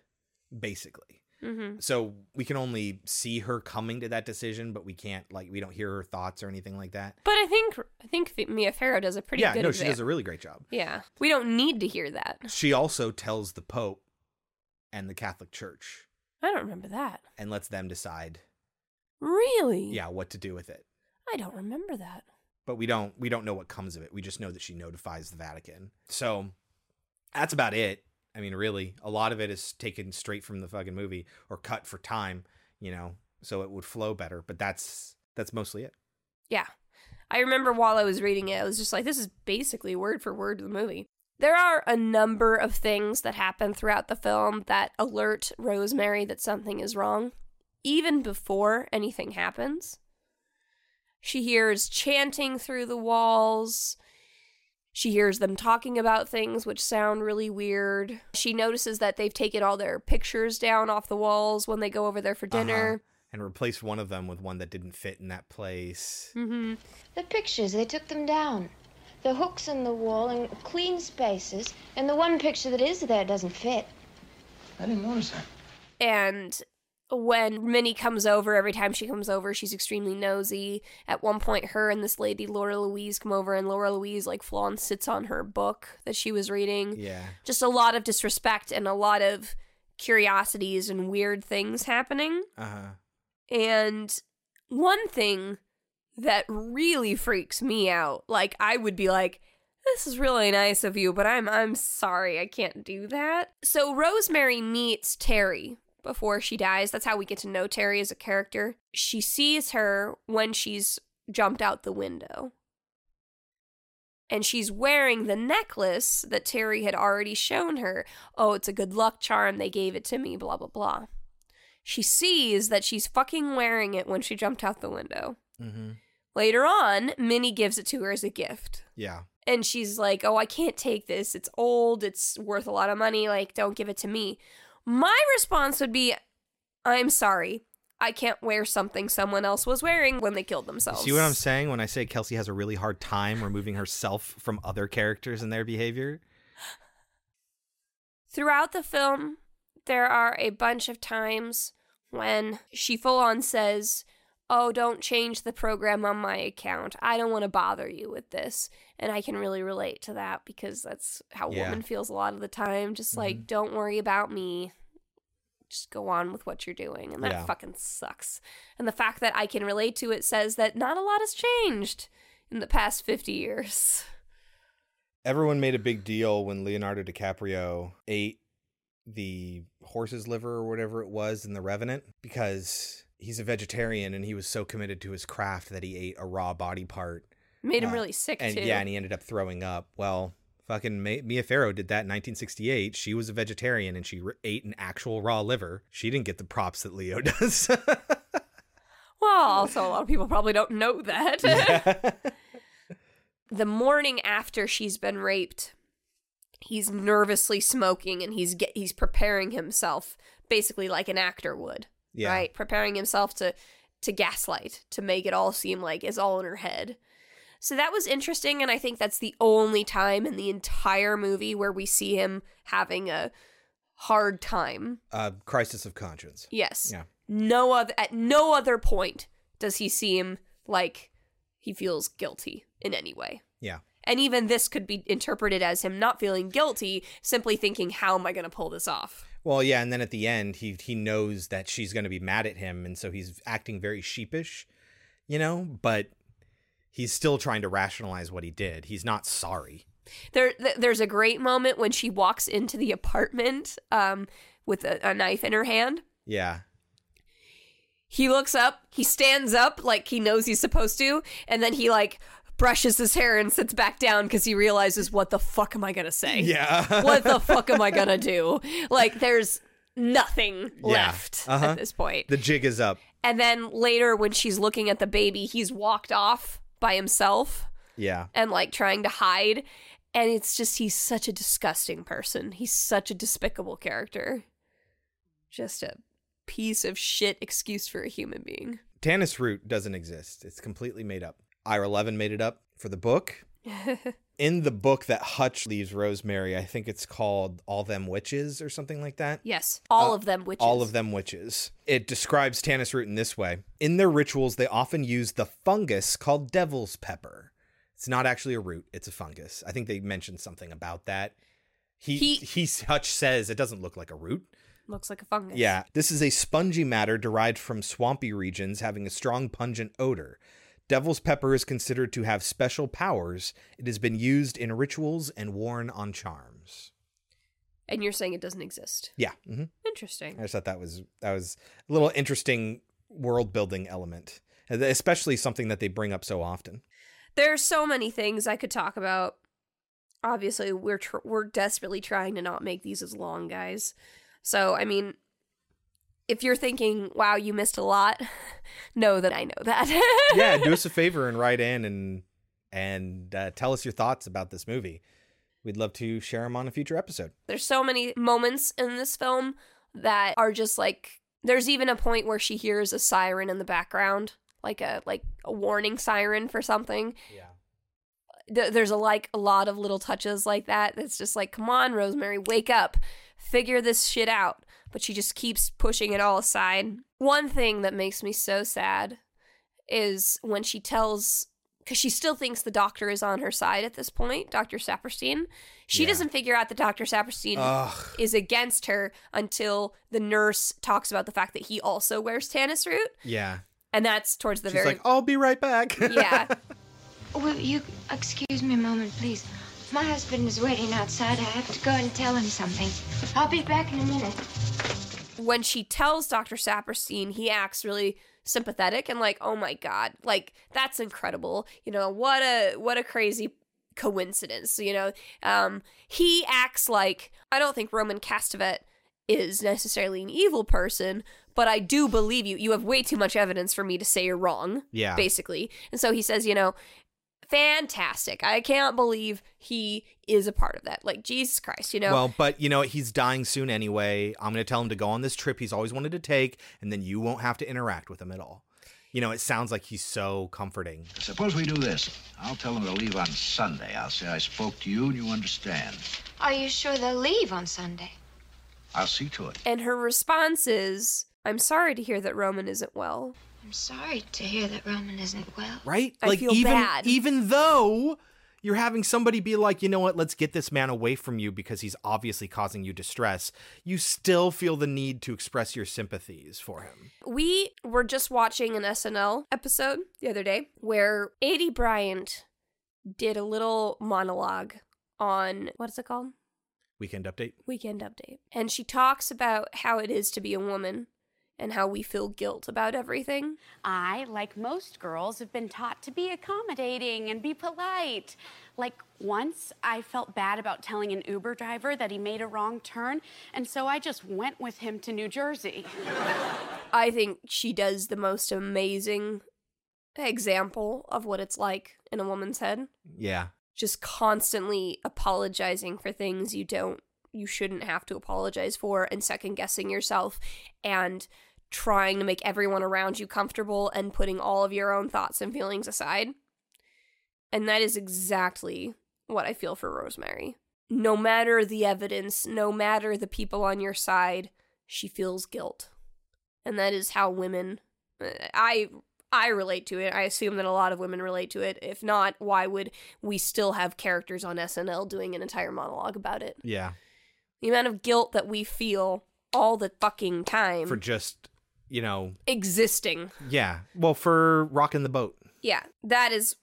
basically. Mm-hmm. So we can only see her coming to that decision, but we can't, like, we don't hear her thoughts or anything like that. But I think I think Mia Farrow does a pretty yeah, good job. Yeah, no, exam. She does a really great job. Yeah. We don't need to hear that. She also tells the Pope and the Catholic Church. I don't remember that. And lets them decide. Really? Yeah, what to do with it. I don't remember that. But we don't we don't know what comes of it. We just know that she notifies the Vatican. So that's about it. I mean, really, a lot of it is taken straight from the fucking movie or cut for time, you know, so it would flow better. But that's that's mostly it. Yeah. I remember while I was reading it, I was just like, this is basically word for word of the movie. There are a number of things that happen throughout the film that alert Rosemary that something is wrong. Even before anything happens, she hears chanting through the walls. She hears them talking about things which sound really weird. She notices that they've taken all their pictures down off the walls when they go over there for dinner. Uh-huh. And replaced one of them with one that didn't fit in that place. Mm-hmm. The pictures, they took them down. The hooks in the wall and clean spaces. And the one picture that is there doesn't fit. I didn't notice that. And when Minnie comes over, every time she comes over, she's extremely nosy. At one point, her and this lady, Laura Louise, come over, and Laura Louise, like, flaunts, sits on her book that she was reading. Yeah. Just a lot of disrespect and a lot of curiosities and weird things happening. Uh-huh. And one thing that really freaks me out, like, I would be like, this is really nice of you, but I'm I'm sorry, I can't do that. So Rosemary meets Terry before she dies. That's how we get to know Terry as a character. She sees her when she's jumped out the window. And she's wearing the necklace that Terry had already shown her. Oh, it's a good luck charm. They gave it to me, blah, blah, blah. She sees that she's fucking wearing it when she jumped out the window. Mm-hmm. Later on, Minnie gives it to her as a gift. Yeah. And she's like, oh, I can't take this. It's old. It's worth a lot of money. Like, don't give it to me. My response would be, I'm sorry, I can't wear something someone else was wearing when they killed themselves. See what I'm saying when I say Kelsey has a really hard time removing herself from other characters and their behavior? Throughout the film, there are a bunch of times when she full on says, oh, don't change the program on my account. I don't want to bother you with this. And I can really relate to that because that's how yeah. a woman feels a lot of the time. Just mm-hmm. like, don't worry about me. Just go on with what you're doing. And that yeah. fucking sucks. And the fact that I can relate to it says that not a lot has changed in the past fifty years. Everyone made a big deal when Leonardo DiCaprio ate the horse's liver or whatever it was in The Revenant because he's a vegetarian and he was so committed to his craft that he ate a raw body part. Made him uh, really sick, and, too. Yeah, and he ended up throwing up. Well, fucking Mia Farrow did that in nineteen sixty-eight. She was a vegetarian and she re- ate an actual raw liver. She didn't get the props that Leo does. Well, also a lot of people probably don't know that. Yeah. The morning after she's been raped, he's nervously smoking and he's get, he's preparing himself basically like an actor would. Yeah. Right? Preparing himself to, to gaslight, to make it all seem like it's all in her head. So that was interesting, and I think that's the only time in the entire movie where we see him having a hard time. Uh, crisis of conscience. Yes. Yeah. No other, at no other point does he seem like he feels guilty in any way. Yeah. And even this could be interpreted as him not feeling guilty, simply thinking, how am I going to pull this off? Well, yeah, and then at the end, he he knows that she's going to be mad at him, and so he's acting very sheepish, you know, but he's still trying to rationalize what he did. He's not sorry. There, th- There's a great moment when she walks into the apartment um, with a, a knife in her hand. Yeah. He looks up, he stands up like he knows he's supposed to, and then he, like, brushes his hair and sits back down because he realizes, what the fuck am I gonna say? Yeah. What the fuck am I gonna do? Like, there's nothing yeah. left uh-huh. at this point. The jig is up. And then later, when she's looking at the baby, he's walked off by himself. Yeah. And, like, trying to hide. And it's just, he's such a disgusting person. He's such a despicable character. Just a piece of shit excuse for a human being. Tanis Root doesn't exist. It's completely made up. Ira Levin made it up for the book. In the book that Hutch leaves Rosemary, I think it's called All Them Witches or something like that. Yes, All uh, of Them Witches. All of Them Witches. It describes Tanis Root in this way. In their rituals, they often use the fungus called devil's pepper. It's not actually a root. It's a fungus. I think they mentioned something about that. He, he, he Hutch says it doesn't look like a root. Looks like a fungus. Yeah. This is a spongy matter derived from swampy regions having a strong pungent odor. Devil's pepper is considered to have special powers. It has been used in rituals and worn on charms. And you're saying it doesn't exist? Yeah. Mm-hmm. Interesting. I just thought that was that was a little interesting world building element, especially something that they bring up so often. There are so many things I could talk about. Obviously, we're tr- we're desperately trying to not make these as long, guys. So, I mean, if you're thinking, wow, you missed a lot, know that I know that. Yeah, do us a favor and write in and and uh, tell us your thoughts about this movie. We'd love to share them on a future episode. There's so many moments in this film that are just like, there's even a point where she hears a siren in the background, like a like a warning siren for something. Yeah. Th- there's a, like, a lot of little touches like that. That's just like, come on, Rosemary, wake up. Figure this shit out. But she just keeps pushing it all aside. One thing that makes me so sad is when she tells, because she still thinks the doctor is on her side at this point, Doctor Saperstein. She yeah. doesn't figure out that Doctor Saperstein Ugh. is against her until the nurse talks about the fact that he also wears Tanis root. Yeah. And that's towards the She's very... She's like, I'll be right back. Yeah. Will you excuse me a moment, please? My husband is waiting outside. I have to go and tell him something. I'll be back in a minute. When she tells Doctor Saperstein, he acts really sympathetic and like, oh my God, like, that's incredible. You know, what a what a crazy coincidence, you know. Um, he acts like, I don't think Roman Cassavetes is necessarily an evil person, but I do believe you. You have way too much evidence for me to say you're wrong, yeah. basically. And so he says, you know, fantastic. I can't believe he is a part of that. Like, Jesus Christ, you know? Well, but, you know, he's dying soon anyway. I'm going to tell him to go on this trip he's always wanted to take, and then you won't have to interact with him at all. You know, it sounds like he's so comforting. Suppose we do this. I'll tell him to leave on Sunday. I'll say I spoke to you and you understand. Are you sure they'll leave on Sunday? I'll see to it. And her response is, I'm sorry to hear that Roman isn't well. I'm sorry to hear that Roman isn't well. Right? I like, feel even, bad. Even though you're having somebody be like, you know what, let's get this man away from you because he's obviously causing you distress, you still feel the need to express your sympathies for him. We were just watching an S N L episode the other day where Heidi Bryant did a little monologue on, what is it called? Weekend Update. Weekend Update. And she talks about how it is to be a woman. And how we feel guilt about everything. I, like most girls, have been taught to be accommodating and be polite. Like, once I felt bad about telling an Uber driver that he made a wrong turn, and so I just went with him to New Jersey. I think she does the most amazing example of what it's like in a woman's head. Yeah. Just constantly apologizing for things you don't, you shouldn't have to apologize for, and second-guessing yourself, and trying to make everyone around you comfortable and putting all of your own thoughts and feelings aside. And that is exactly what I feel for Rosemary. No matter the evidence, no matter the people on your side, she feels guilt. And that is how women... I I relate to it. I assume that a lot of women relate to it. If not, why would we still have characters on S N L doing an entire monologue about it? Yeah. The amount of guilt that we feel all the fucking time. For just, you know... existing. Yeah. Well, for rocking the boat. Yeah. That is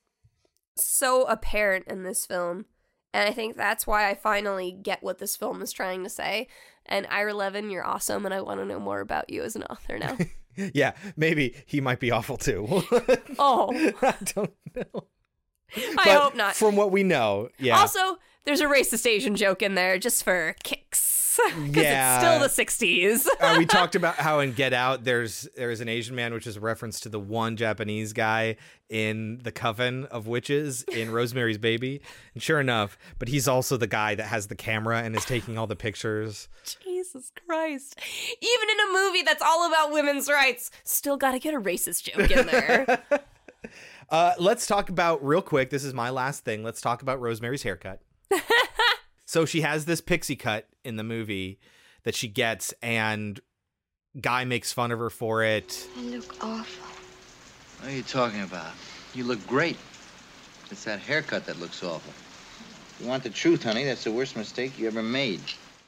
so apparent in this film. And I think that's why I finally get what this film is trying to say. And Ira Levin, you're awesome, and I want to know more about you as an author now. Yeah. Maybe he might be awful, too. Oh. I don't know. I but hope not. From what we know, yeah. Also, there's a racist Asian joke in there just for kicks. Because yeah. It's still the sixties. uh, we talked about how in Get Out, there's there's an Asian man, which is a reference to the one Japanese guy in The Coven of Witches in Rosemary's Baby. And sure enough, but he's also the guy that has the camera and is taking all the pictures. Jesus Christ. Even in a movie that's all about women's rights, still got to get a racist joke in there. uh, let's talk about, real quick, this is my last thing. Let's talk about Rosemary's haircut. So she has this pixie cut in the movie that she gets, and Guy makes fun of her for it. I look awful. What are you talking about? You look great. It's that haircut that looks awful. You want the truth, honey? That's the worst mistake you ever made.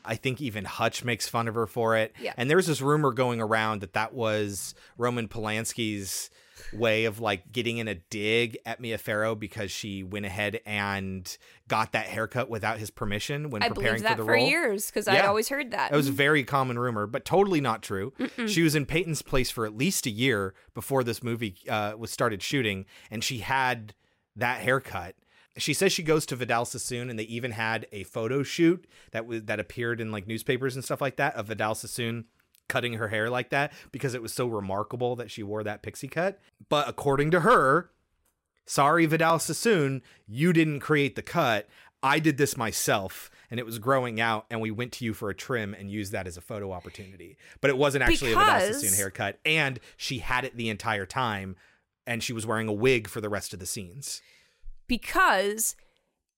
I think even Hutch makes fun of her for it. Yeah. And there's this rumor going around that that was Roman Polanski's way of like getting in a dig at Mia Farrow because she went ahead and got that haircut without his permission when I preparing for the for role. I believed that for years because yeah. I always heard that. It was a very common rumor, but totally not true. Mm-mm. She was in Peyton's Place for at least a year before this movie uh, was started shooting, and she had that haircut. She says she goes to Vidal Sassoon, and they even had a photo shoot that was that appeared in like newspapers and stuff like that of Vidal Sassoon cutting her hair like that because it was so remarkable that she wore that pixie cut. But according to her, sorry, Vidal Sassoon, you didn't create the cut. I did this myself, and it was growing out, and we went to you for a trim and used that as a photo opportunity. But it wasn't actually because... a Vidal Sassoon haircut, and she had it the entire time, and she was wearing a wig for the rest of the scenes. Because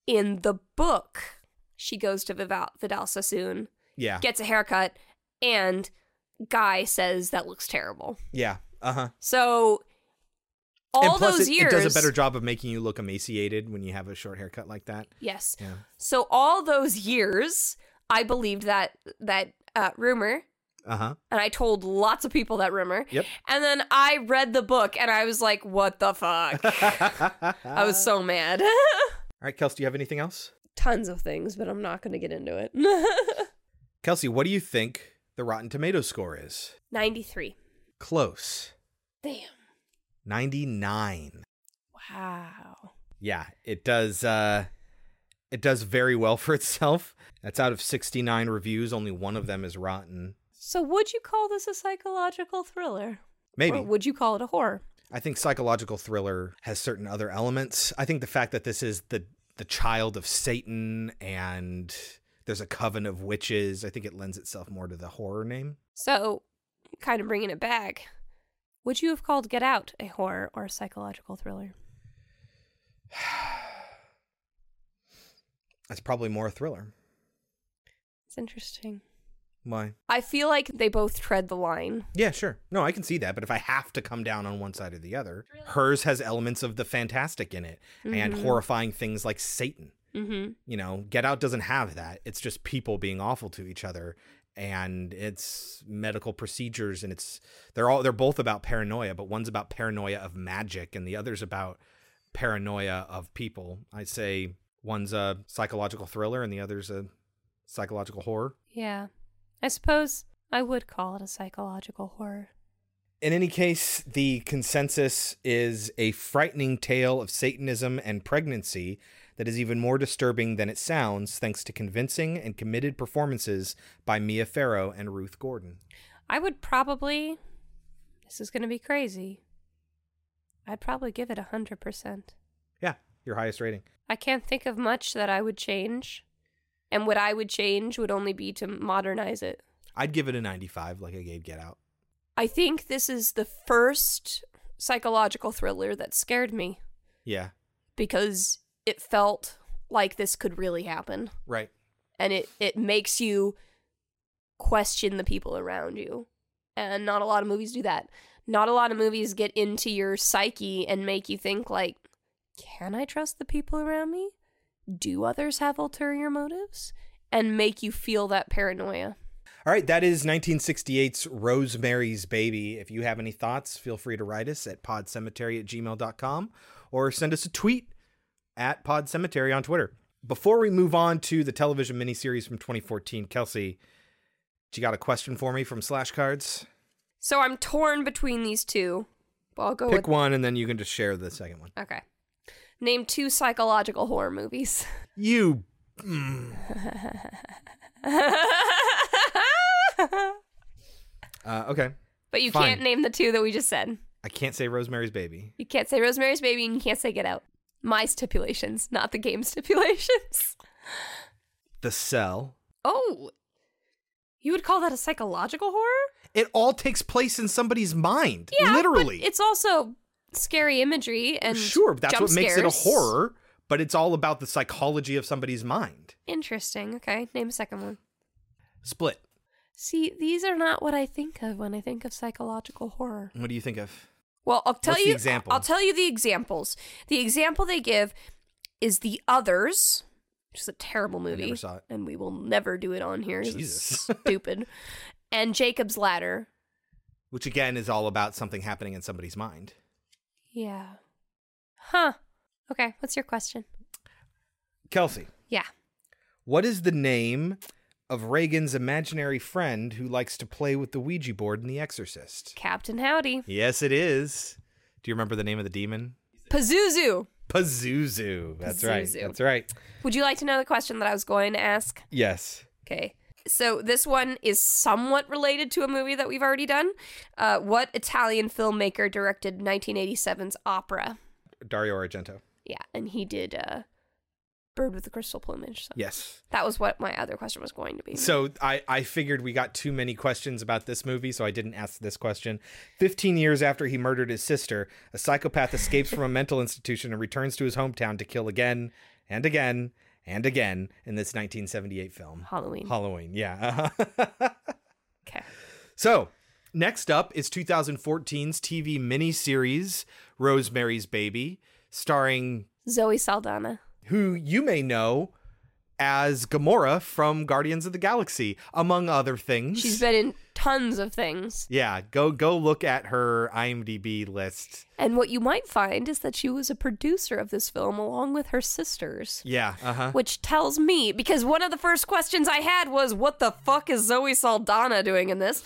in the book, she goes to Vidal, Vidal Sassoon, yeah. gets a haircut, and Guy says that looks terrible. Yeah, uh-huh. So all those it, years... it does a better job of making you look emaciated when you have a short haircut like that. Yes. Yeah. So all those years, I believed that, that uh, rumor. Uh-huh. And I told lots of people that rumor. Yep. And then I read the book and I was like, what the fuck? I was so mad. All right, Kelsey, do you have anything else? Tons of things, but I'm not going to get into it. Kelsey, what do you think the Rotten Tomatoes score is? ninety-three. Close. Damn. ninety-nine. Wow. Yeah, it does... Uh... It does very well for itself. That's out of sixty-nine reviews. Only one of them is rotten. So would you call this a psychological thriller? Maybe. Or would you call it a horror? I think psychological thriller has certain other elements. I think the fact that this is the, the child of Satan and there's a coven of witches, I think it lends itself more to the horror name. So, kind of bringing it back, would you have called Get Out a horror or a psychological thriller? That's probably more a thriller. It's interesting. Why? I feel like they both tread the line. Yeah, sure. No, I can see that. But if I have to come down on one side or the other, really? Hers has elements of the fantastic in it mm-hmm. and horrifying things like Satan. Mm-hmm. You know, Get Out doesn't have that. It's just people being awful to each other, and it's medical procedures, and it's they're all they're both about paranoia, but one's about paranoia of magic, and the other's about paranoia of people. I say. One's a psychological thriller and the other's a psychological horror. Yeah. I suppose I would call it a psychological horror. In any case, the consensus is a frightening tale of Satanism and pregnancy that is even more disturbing than it sounds thanks to convincing and committed performances by Mia Farrow and Ruth Gordon. I would probably, this is going to be crazy, I'd probably give it one hundred percent. Yeah, your highest rating. I can't think of much that I would change. And what I would change would only be to modernize it. I'd give it a ninety-five like I gave Get Out. I think this is the first psychological thriller that scared me. Yeah. Because it felt like this could really happen. Right. And it, it makes you question the people around you. And not a lot of movies do that. Not a lot of movies get into your psyche and make you think like, can I trust the people around me? Do others have ulterior motives? And make you feel that paranoia. All right, that is nineteen sixty-eight's Rosemary's Baby. If you have any thoughts, feel free to write us at podcemetery at gmail dot com or send us a tweet at podcemetery on Twitter. Before we move on to the television miniseries from twenty fourteen, Kelsey, you got a question for me from Slash Cards? So I'm torn between these two. But I'll go Pick with- one and then you can just share the second one. Okay. Name two psychological horror movies. You. Mm. uh, okay. But you Fine. Can't name the two that we just said. I can't say Rosemary's Baby. You can't say Rosemary's Baby and you can't say Get Out. My stipulations, not the game stipulations. The Cell. Oh. You would call that a psychological horror? It all takes place in somebody's mind. Yeah, literally. But it's also... scary imagery and sure, that's jump what scares. Makes it a horror, but it's all about the psychology of somebody's mind. Interesting. Okay, name a second one. Split. See, these are not what I think of when I think of psychological horror. What do you think of? Well, I'll tell What's you. The example? I'll tell you the examples. The example they give is The Others, Just a terrible movie. I never saw it. And we will never do it on here. Jesus. It's stupid. And Jacob's Ladder. Which, again, is all about something happening in somebody's mind. Yeah. Huh. Okay, what's your question? Kelsey. Yeah. What is the name of Reagan's imaginary friend who likes to play with the Ouija board in The Exorcist? Captain Howdy. Yes, it is. Do you remember the name of the demon? Pazuzu. Pazuzu. That's Pazuzu. right. That's right. Would you like to know the question that I was going to ask? Yes. Okay. So this one is somewhat related to a movie that we've already done. Uh, what Italian filmmaker directed nineteen eighty-seven's opera? Dario Argento. Yeah, and he did uh, Bird with the Crystal Plumage. So. Yes. That was what my other question was going to be. So I, I figured we got too many questions about this movie, so I didn't ask this question. Fifteen years after he murdered his sister, a psychopath escapes from a mental institution and returns to his hometown to kill again and again. And again, in this nineteen seventy-eight film. Halloween. Halloween, yeah. Okay. So, next up is twenty fourteen's T V miniseries, Rosemary's Baby, starring... Zoe Saldana. Who you may know as Gamora from Guardians of the Galaxy, among other things. She's been in tons of things. Yeah, go go look at her IMDb list. And what you might find is that she was a producer of this film along with her sisters. Yeah, uh-huh. Which tells me, because one of the first questions I had was, what the fuck is Zoe Saldana doing in this?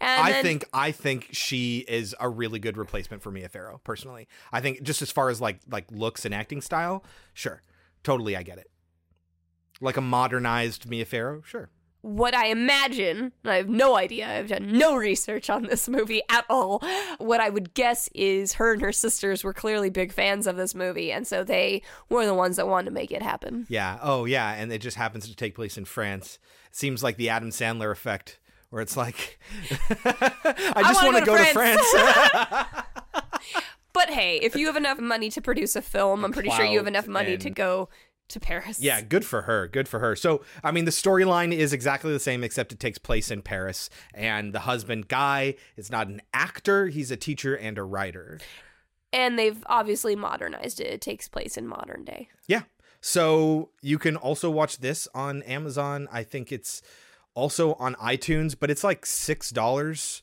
And I then, think I think she is a really good replacement for Mia Farrow, personally. I think just as far as like like looks and acting style, sure. Totally, I get it. Like a modernized Mia Farrow, sure. What I imagine, and I have no idea, I've done no research on this movie at all, what I would guess is her and her sisters were clearly big fans of this movie, and so they were the ones that wanted to make it happen. Yeah, oh yeah, and it just happens to take place in France. It seems like the Adam Sandler effect, where it's like, I just want to go, go to France. France. But hey, if you have enough money to produce a film, I'm pretty Cloud sure you have enough money and- to go... to Paris. Yeah, good for her. Good for her. So, I mean, the storyline is exactly the same, except it takes place in Paris. And the husband, Guy, is not an actor. He's a teacher and a writer. And they've obviously modernized it. It takes place in modern day. Yeah. So you can also watch this on Amazon. I think it's also on iTunes, but it's like six dollars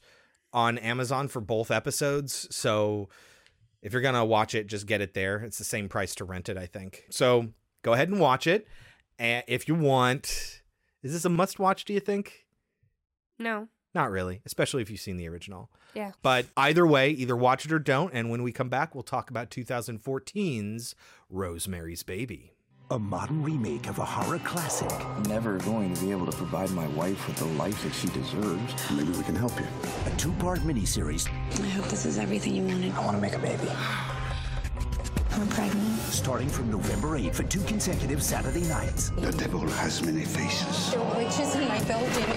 on Amazon for both episodes. So if you're going to watch it, just get it there. It's the same price to rent it, I think. So... go ahead and watch it. And if you want, is this a must watch, do you think? No. Not really, especially if you've seen the original. Yeah. But either way, either watch it or don't. And when we come back, we'll talk about twenty fourteen's Rosemary's Baby. A modern remake of a horror classic. I'm never going to be able to provide my wife with the life that she deserves. Maybe we can help you. A two-part miniseries. I hope this is everything you wanted. I want to make a baby. I'm pregnant. Starting from November eighth for two consecutive Saturday nights. The devil has many faces. There are witches in my building.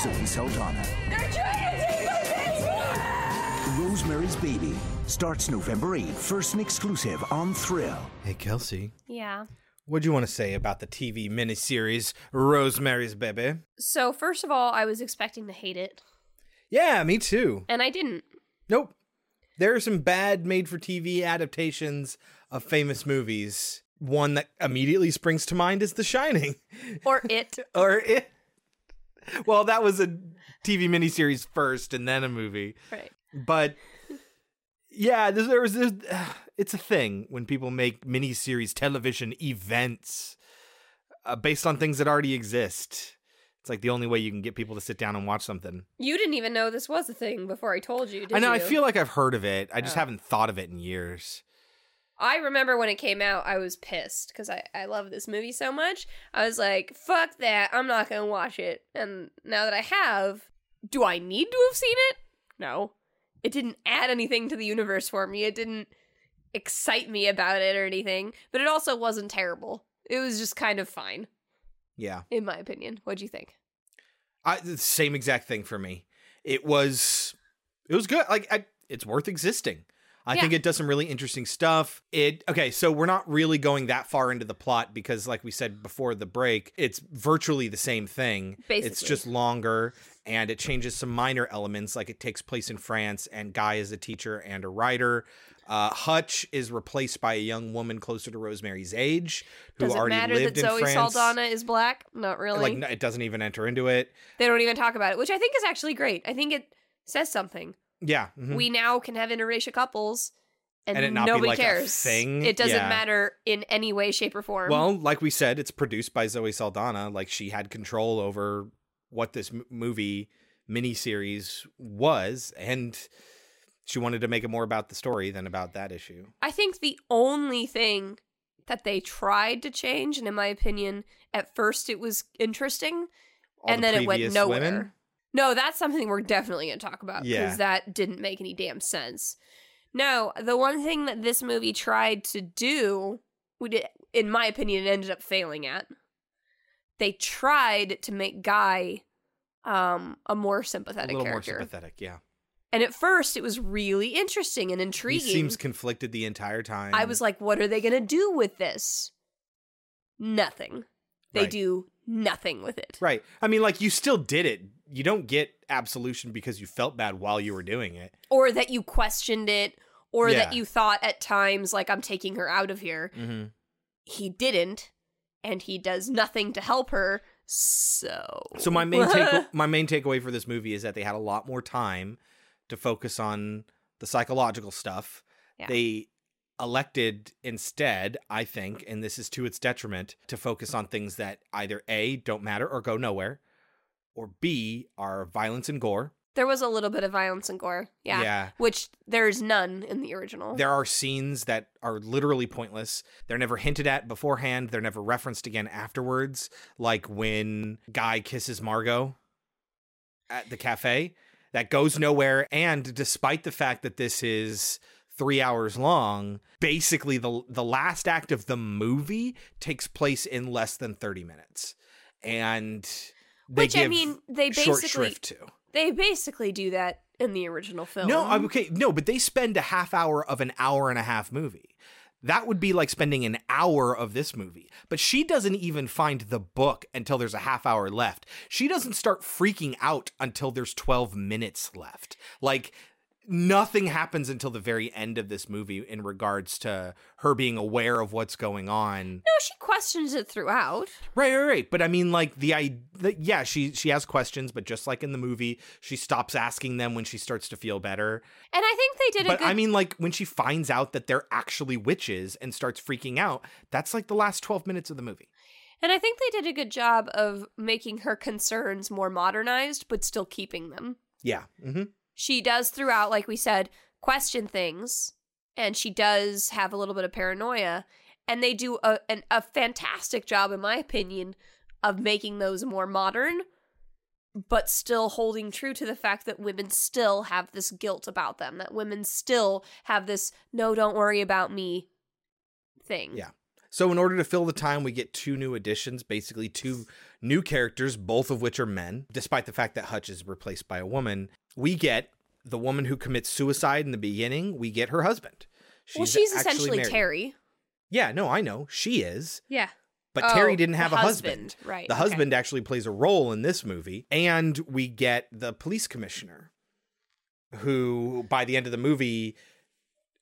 Zoe Saldana. They're trying to take my baby! Rosemary's Baby starts November eighth, first and exclusive on Thrill. Hey, Kelsey. Yeah? What do you want to say about the T V miniseries Rosemary's Baby? So, first of all, I was expecting to hate it. Yeah, me too. And I didn't. Nope. There are some bad made-for-T V adaptations of famous movies. One that immediately springs to mind is The Shining. Or It. or It. Well, that was a T V miniseries first and then a movie. Right. But, yeah, there's, there was, there's, uh, it's a thing when people make miniseries television events uh, based on things that already exist. It's like the only way you can get people to sit down and watch something. You didn't even know this was a thing before I told you, did you? I know. You? I feel like I've heard of it. I just oh. haven't thought of it in years. I remember when it came out, I was pissed because I, I love this movie so much. I was like, fuck that. I'm not going to watch it. And now that I have, do I need to have seen it? No. It didn't add anything to the universe for me. It didn't excite me about it or anything. But it also wasn't terrible. It was just kind of fine. Yeah. In my opinion. What'd you think? I, the same exact thing for me. It was, it was good. Like, I, it's worth existing. I yeah. think it does some really interesting stuff. It okay, so we're not really going that far into the plot because, like we said before the break, it's virtually the same thing. Basically. It's just longer. And it changes some minor elements, like it takes place in France, and Guy is a teacher and a writer. Uh, Hutch is replaced by a young woman closer to Rosemary's age, who Does it already matter lived that in Zoe France. Saldana is black? Not really. Like, no, it doesn't even enter into it. They don't even talk about it, which I think is actually great. I think it says something. Yeah. Mm-hmm. We now can have interracial couples. And, and it not nobody be like cares. A thing. It doesn't yeah. matter in any way, shape, or form. Well, like we said, it's produced by Zoe Saldana. Like, she had control over what this movie miniseries was, and she wanted to make it more about the story than about that issue. I think the only thing that they tried to change, and in my opinion, at first it was interesting, All and the then it went nowhere. Women? No, that's something we're definitely going to talk about, because yeah. that didn't make any damn sense. No, the one thing that this movie tried to do, we did, in my opinion, it ended up failing at. They tried to make Guy um, a more sympathetic character. A little character. more sympathetic, yeah. And at first, it was really interesting and intriguing. He seems conflicted the entire time. I was like, what are they going to do with this? Nothing. They right. do nothing with it. Right. I mean, like, you still did it. You don't get absolution because you felt bad while you were doing it. Or that you questioned it. Or yeah. that you thought at times, like, I'm taking her out of here. Mm-hmm. He didn't. And he does nothing to help her, so... So my main take, my main takeaway for this movie is that they had a lot more time to focus on the psychological stuff. Yeah. They elected instead, I think, and this is to its detriment, to focus on things that either A, don't matter or go nowhere, or B, are violence and gore. There was a little bit of violence and gore, yeah, yeah. which there's none in the original. There are scenes that are literally pointless. They're never hinted at beforehand. They're never referenced again afterwards, like when Guy kisses Margot at the cafe. That goes nowhere, and despite the fact that this is three hours long, basically the the last act of the movie takes place in less than thirty minutes, and they which, give I mean, they basically- short shrift to. They basically do that in the original film. No, okay, no, but they spend a half hour of an hour and a half movie. That would be like spending an hour of this movie. But she doesn't even find the book until there's a half hour left. She doesn't start freaking out until there's twelve minutes left. Like, nothing happens until the very end of this movie in regards to her being aware of what's going on. No, she questions it throughout. Right, right, right. But I mean, like, the idea, yeah, she, she has questions, but just like in the movie, she stops asking them when she starts to feel better. And I think they did but, a good... But I mean, like, when she finds out that they're actually witches and starts freaking out, that's like the last twelve minutes of the movie. And I think they did a good job of making her concerns more modernized, but still keeping them. Yeah, mm-hmm. She does throughout, like we said, question things, and she does have a little bit of paranoia, and they do a an, a fantastic job, in my opinion, of making those more modern, but still holding true to the fact that women still have this guilt about them, that women still have this, no, don't worry about me thing. Yeah. So in order to fill the time, we get two new additions, basically two new characters, both of which are men, despite the fact that Hutch is replaced by a woman. We get the woman who commits suicide in the beginning. We get her husband. She's well, she's essentially married. Terry. Yeah, no, I know. She is. Yeah. But oh, Terry didn't have a husband. husband. Right. The husband okay. actually plays a role in this movie. And we get the police commissioner, who by the end of the movie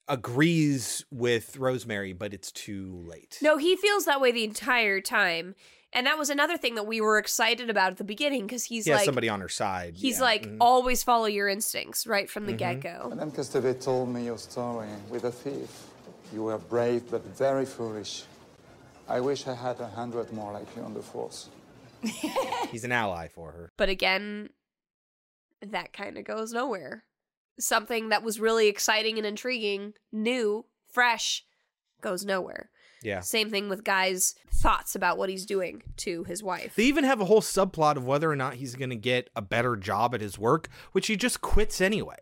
agrees with Rosemary, but it's too late. No, he feels that way the entire time. And that was another thing that we were excited about at the beginning, because he's yeah, like... Yeah, somebody on her side. He's yeah. like, mm-hmm. always follow your instincts right from the mm-hmm. get-go. Madame Cassavetes told me your story with a thief. You were brave, but very foolish. I wish I had a hundred more like you on the force. He's an ally for her. But again, that kind of goes nowhere. Something that was really exciting and intriguing, new, fresh, goes nowhere. Yeah. Same thing with Guy's thoughts about what he's doing to his wife. They even have a whole subplot of whether or not he's going to get a better job at his work, which he just quits anyway.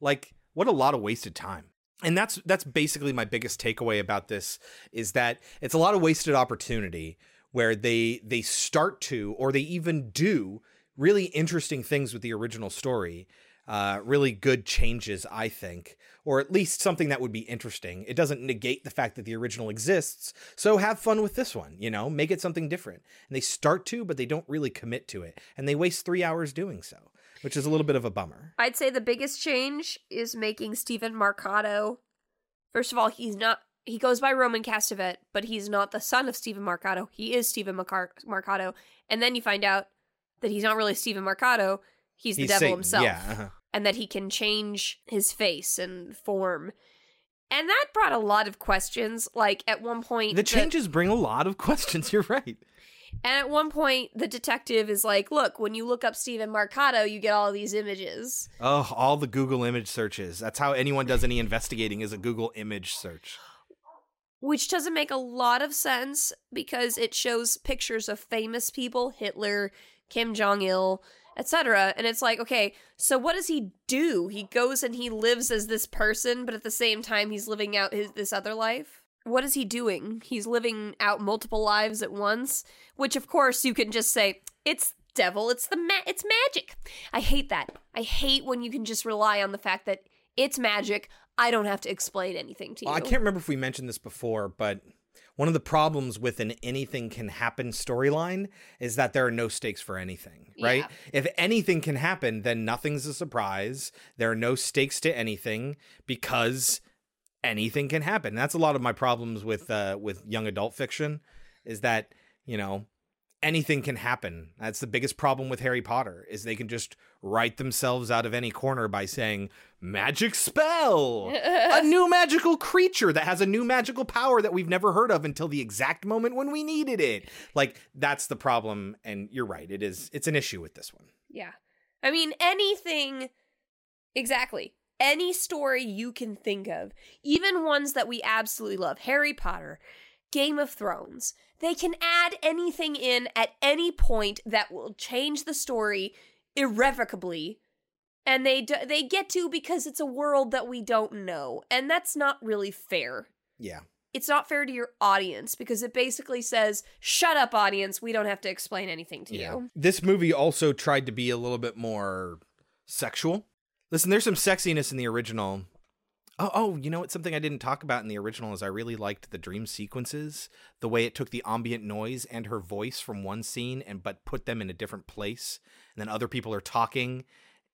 Like, what a lot of wasted time. And that's that's basically my biggest takeaway about this, is that it's a lot of wasted opportunity where they they start to, or they even do really interesting things with the original story, uh, really good changes, I think, or at least something that would be interesting. It doesn't negate the fact that the original exists. So have fun with this one, you know, make it something different. And they start to, but they don't really commit to it. And they waste three hours doing so, which is a little bit of a bummer. I'd say the biggest change is making Stephen Marcato. First of all, he's not, he goes by Roman Cassavetes, but he's not the son of Stephen Marcato. He is Stephen Macar- Marcato. And then you find out that he's not really Stephen Marcato. He's the he's devil Satan. himself. Yeah, uh-huh. And that he can change his face and form. And that brought a lot of questions. Like, at one point... The, the changes bring a lot of questions, you're right. And at one point, the detective is like, look, when you look up Stephen Marcato, you get all these images. Oh, all the Google image searches. That's how anyone does any investigating, is a Google image search. Which doesn't make a lot of sense, because it shows pictures of famous people, Hitler, Kim Jong-il, et cetera. And it's like, okay, so what does he do? He goes and he lives as this person, but at the same time, he's living out his this other life. What is he doing? He's living out multiple lives at once, which, of course, you can just say, it's devil, it's the ma- it's magic. I hate that. I hate when you can just rely on the fact that it's magic. I don't have to explain anything to you. I can't remember if we mentioned this before, but one of the problems with an anything can happen storyline is that there are no stakes for anything, right? Yeah. If anything can happen, then nothing's a surprise. There are no stakes to anything because anything can happen. And that's a lot of my problems with uh, with young adult fiction, is that, you know, anything can happen. That's the biggest problem with Harry Potter, is they can just write themselves out of any corner by saying, magic spell, a new magical creature that has a new magical power that we've never heard of until the exact moment when we needed it. Like, that's the problem. And you're right. It is. It's an issue with this one. Yeah. I mean, anything. Exactly. Any story you can think of, even ones that we absolutely love. Harry Potter, Game of Thrones. They can add anything in at any point that will change the story irrevocably, and they do, they get to, because it's a world that we don't know, and that's not really fair. Yeah. It's not fair to your audience, because it basically says, shut up, audience, we don't have to explain anything to yeah. you. This movie also tried to be a little bit more sexual. Listen, there's some sexiness in the original. Oh, oh, you know, it's something I didn't talk about in the original is I really liked the dream sequences, the way it took the ambient noise and her voice from one scene and but put them in a different place. And then other people are talking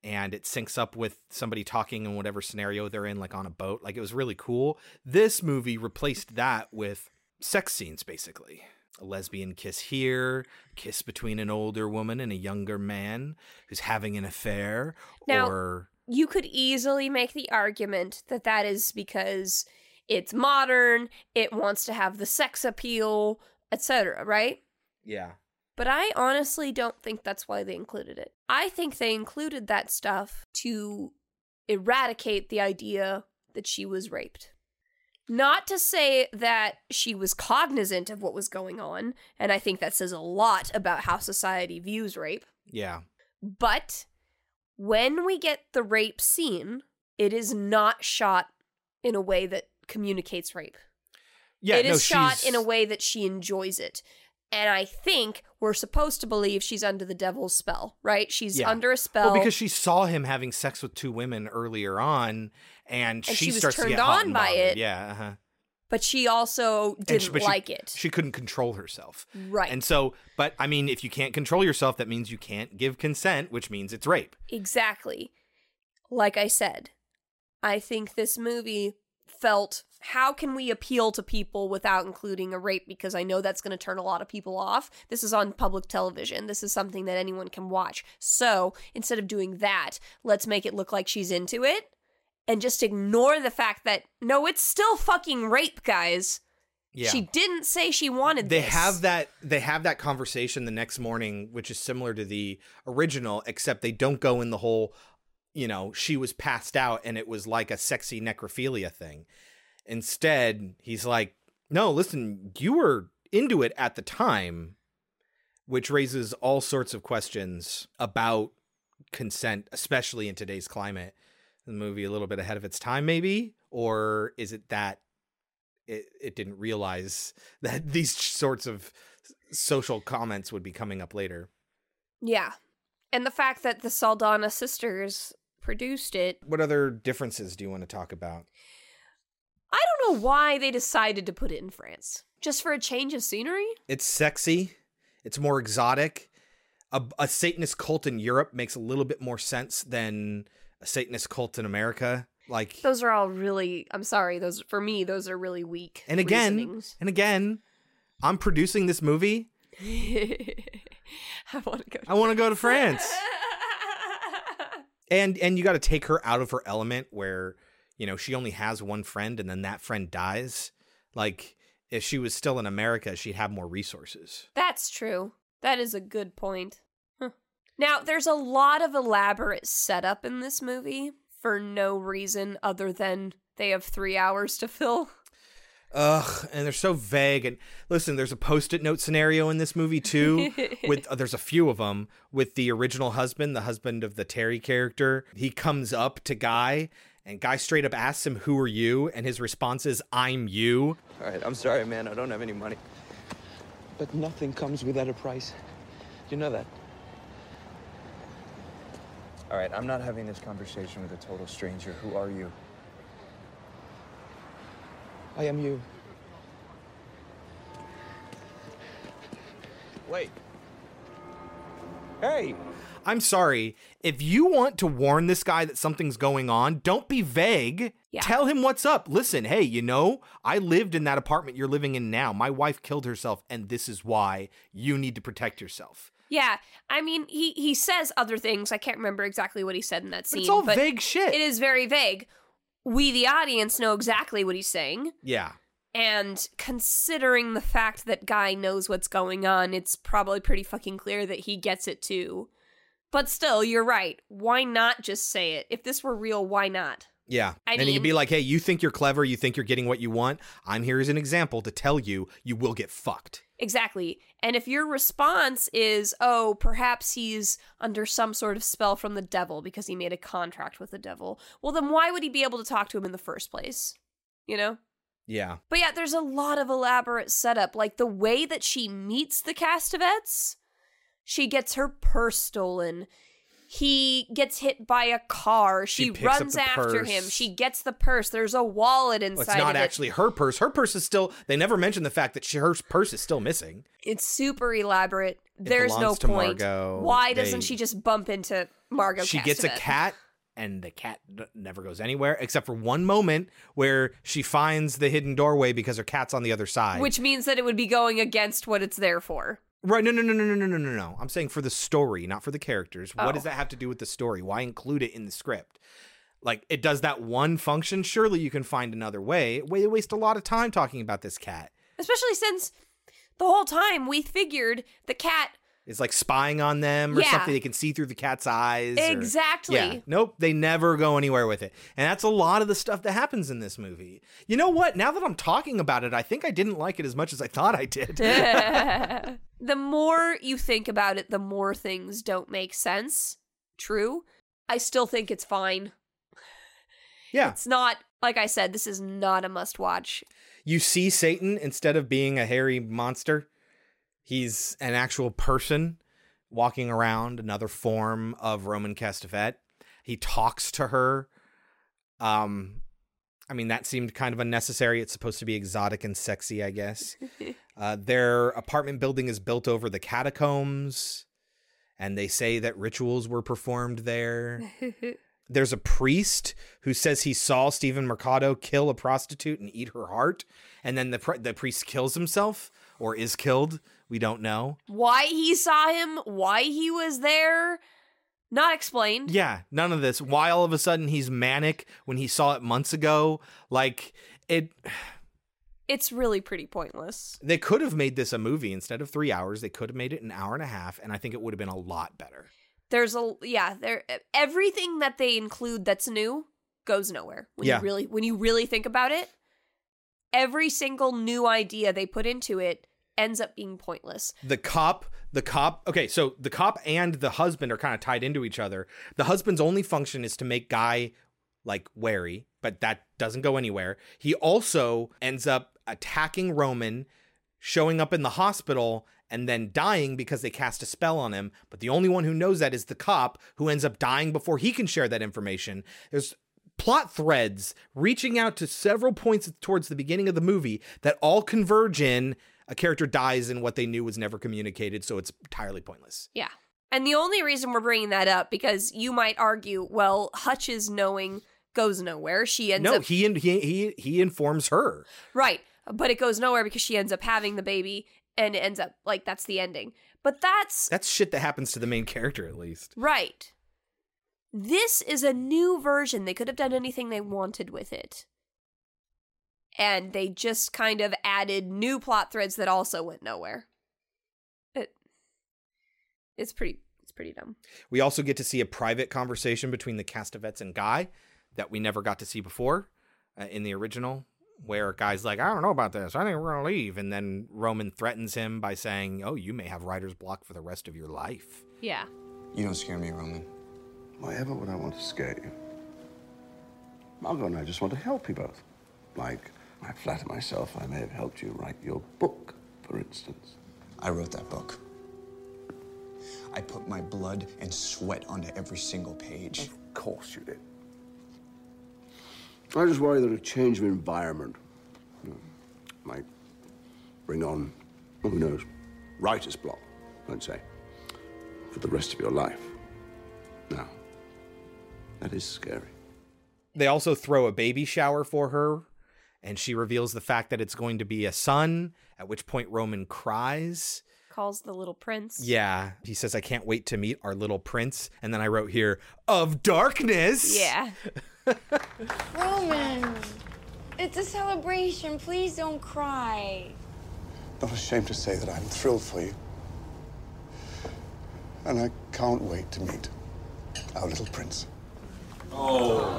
and it syncs up with somebody talking in whatever scenario they're in, like on a boat. Like, it was really cool. This movie replaced that with sex scenes, basically. A lesbian kiss here, kiss between an older woman and a younger man who's having an affair now- or... You could easily make the argument that that is because it's modern, it wants to have the sex appeal, et cetera, right? Yeah. But I honestly don't think that's why they included it. I think they included that stuff to eradicate the idea that she was raped. Not to say that she was cognizant of what was going on, and I think that says a lot about how society views rape. Yeah. But... when we get the rape scene, it is not shot in a way that communicates rape. Yeah, it is no, shot she's... in a way that she enjoys it. And I think we're supposed to believe she's under the devil's spell, right? She's yeah. under a spell. Well, because she saw him having sex with two women earlier on, and, and she, she starts to get hot and bothered. By it. Yeah, uh-huh. But she also didn't she, like she, it. She couldn't control herself. Right. And so, but I mean, if you can't control yourself, that means you can't give consent, which means it's rape. Exactly. Like I said, I think this movie felt, how can we appeal to people without including a rape? Because I know that's going to turn a lot of people off. This is on public television. This is something that anyone can watch. So instead of doing that, let's make it look like she's into it. And just ignore the fact that, no, it's still fucking rape, guys. Yeah. She didn't say she wanted they this. They have that They have that conversation the next morning, which is similar to the original, except they don't go in the whole, you know, she was passed out and it was like a sexy necrophilia thing. Instead, he's like, no, listen, you were into it at the time, which raises all sorts of questions about consent, especially in today's climate. The movie a little bit ahead of its time, maybe? Or is it that it, it didn't realize that these sorts of social comments would be coming up later? Yeah. And the fact that the Saldana sisters produced it. What other differences do you want to talk about? I don't know why they decided to put it in France. Just for a change of scenery? It's sexy. It's more exotic. A, a Satanist cult in Europe makes a little bit more sense than a Satanist cult in America. Like those are all really, I'm sorry, those for me, those are really weak. And again, and again, I'm producing this movie. I want to go. To I want to go to France. and and you got to take her out of her element, where you know she only has one friend, and then that friend dies. Like if she was still in America, she'd have more resources. That's true. That is a good point. Huh. Now, there's a lot of elaborate setup in this movie for no reason other than they have three hours to fill. Ugh, and they're so vague. And listen, there's a post-it note scenario in this movie too. with uh, there's a few of them with the original husband, the husband of the Terry character. He comes up to Guy, and Guy straight up asks him, "Who are you?" And his response is, "I'm you." All right, I'm sorry, man. I don't have any money. But nothing comes without a price. You know that. All right, I'm not having this conversation with a total stranger. Who are you? I am you. Wait. Hey! I'm sorry. If you want to warn this guy that something's going on, don't be vague. Yeah. Tell him what's up. Listen, hey, you know, I lived in that apartment you're living in now. My wife killed herself, and this is why you need to protect yourself. Yeah, I mean, he, he says other things. I can't remember exactly what he said in that scene. But it's all but vague shit. It is very vague. We, the audience, know exactly what he's saying. Yeah. And considering the fact that Guy knows what's going on, it's probably pretty fucking clear that he gets it too. But still, you're right. Why not just say it? If this were real, why not? Yeah. I and mean, he'd be like, hey, you think you're clever, you think you're getting what you want. I'm here as an example to tell you, you will get fucked. Exactly. And if your response is, oh, perhaps he's under some sort of spell from the devil because he made a contract with the devil, well, then why would he be able to talk to him in the first place? You know? Yeah. But yeah, there's a lot of elaborate setup. Like the way that she meets the Cassavetes, she gets her purse stolen. He gets hit by a car. She, she runs after purse. him. She gets the purse. There's a wallet inside of it. Well, it's not actually it. her purse. Her purse is still... They never mention the fact that she, her purse is still missing. It's super elaborate. It There's no to point. Margot. Why they, doesn't she just bump into Margot She Cassavetes? Gets a cat, and the cat never goes anywhere, except for one moment where she finds the hidden doorway because her cat's on the other side. Which means that it would be going against what it's there for. Right, no, no, no, no, no, no, no, no. I'm saying for the story, not for the characters. Oh. What does that have to do with the story? Why include it in the script? Like, it does that one function. Surely you can find another way. They waste a lot of time talking about this cat. Especially since the whole time we figured the cat... is like spying on them or yeah. something. They can see through the cat's eyes. Exactly. Or, yeah. Nope, they never go anywhere with it. And that's a lot of the stuff that happens in this movie. You know what? Now that I'm talking about it, I think I didn't like it as much as I thought I did. The more you think about it, the more things don't make sense. True. I still think it's fine. Yeah. It's not, like I said, this is not a must-watch. You see Satan instead of being a hairy monster. He's an actual person walking around, another form of Roman Cassavetes. He talks to her. Um, I mean, that seemed kind of unnecessary. It's supposed to be exotic and sexy, I guess. uh, their apartment building is built over the catacombs, and they say that rituals were performed there. There's a priest who says he saw Stephen Mercado kill a prostitute and eat her heart, and then the pr- the priest kills himself or is killed. We don't know. Why he saw him, why he was there, not explained. Yeah, none of this. Why all of a sudden he's manic when he saw it months ago. Like, it... It's really pretty pointless. They could have made this a movie instead of three hours. They could have made it an hour and a half, and I think it would have been a lot better. There's a... Yeah, there. Everything that they include that's new goes nowhere. When yeah. You really, when you really think about it, every single new idea they put into it ends up being pointless. The cop, the cop, okay, so the cop and the husband are kind of tied into each other. The husband's only function is to make Guy, like, wary, but that doesn't go anywhere. He also ends up attacking Roman, showing up in the hospital, and then dying because they cast a spell on him. But the only one who knows that is the cop, who ends up dying before he can share that information. There's plot threads reaching out to several points towards the beginning of the movie that all converge in a character dies and what they knew was never communicated. So it's entirely pointless. Yeah. And the only reason we're bringing that up, because you might argue, well, Hutch's knowing goes nowhere. She ends no, up... No, he, he, he, he informs her. Right. But it goes nowhere because she ends up having the baby and it ends up, like, that's the ending. But that's... That's shit that happens to the main character, at least. Right. This is a new version. They could have done anything they wanted with it. And they just kind of added new plot threads that also went nowhere. It, it's pretty it's pretty dumb. We also get to see a private conversation between the Cassavetes and Guy that we never got to see before uh, in the original, where Guy's like, I don't know about this. I think we're going to leave. And then Roman threatens him by saying, oh, you may have writer's block for the rest of your life. Yeah. You don't scare me, Roman. Why ever would I want to scare you? Margot and I just want to help you both. Like, I flatter myself I may have helped you write your book, for instance. I wrote that book. I put my blood and sweat onto every single page. Of course you did. I just worry that a change of environment might bring on, who knows, writer's block, I'd say, for the rest of your life. Now, that is scary. They also throw a baby shower for her, and she reveals the fact that it's going to be a son, at which point Roman cries. Calls the little prince. Yeah. He says, I can't wait to meet our little prince. And then I wrote here, of darkness. Yeah. Roman, it's a celebration. Please don't cry. Not ashamed to say that I'm thrilled for you. And I can't wait to meet our little prince. Oh.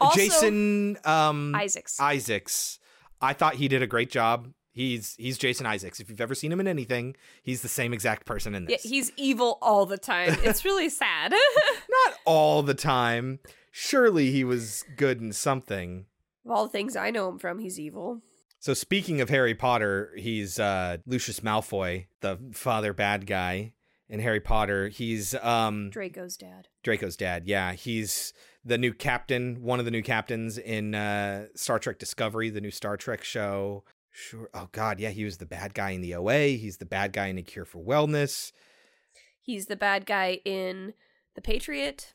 Also, Jason um, Isaacs. Isaacs. I thought he did a great job. He's he's Jason Isaacs. If you've ever seen him in anything, he's the same exact person in this. Yeah, he's evil all the time. It's really sad. Not all the time. Surely he was good in something. Of all the things I know him from, he's evil. So speaking of Harry Potter, he's uh, Lucius Malfoy, the father bad guy. In Harry Potter, he's... Um, Draco's dad. Draco's dad, yeah. He's the new captain, one of the new captains in uh, Star Trek Discovery, the new Star Trek show. Sure. Oh, God, yeah, he was the bad guy in the O A. He's the bad guy in A Cure for Wellness. He's the bad guy in The Patriot.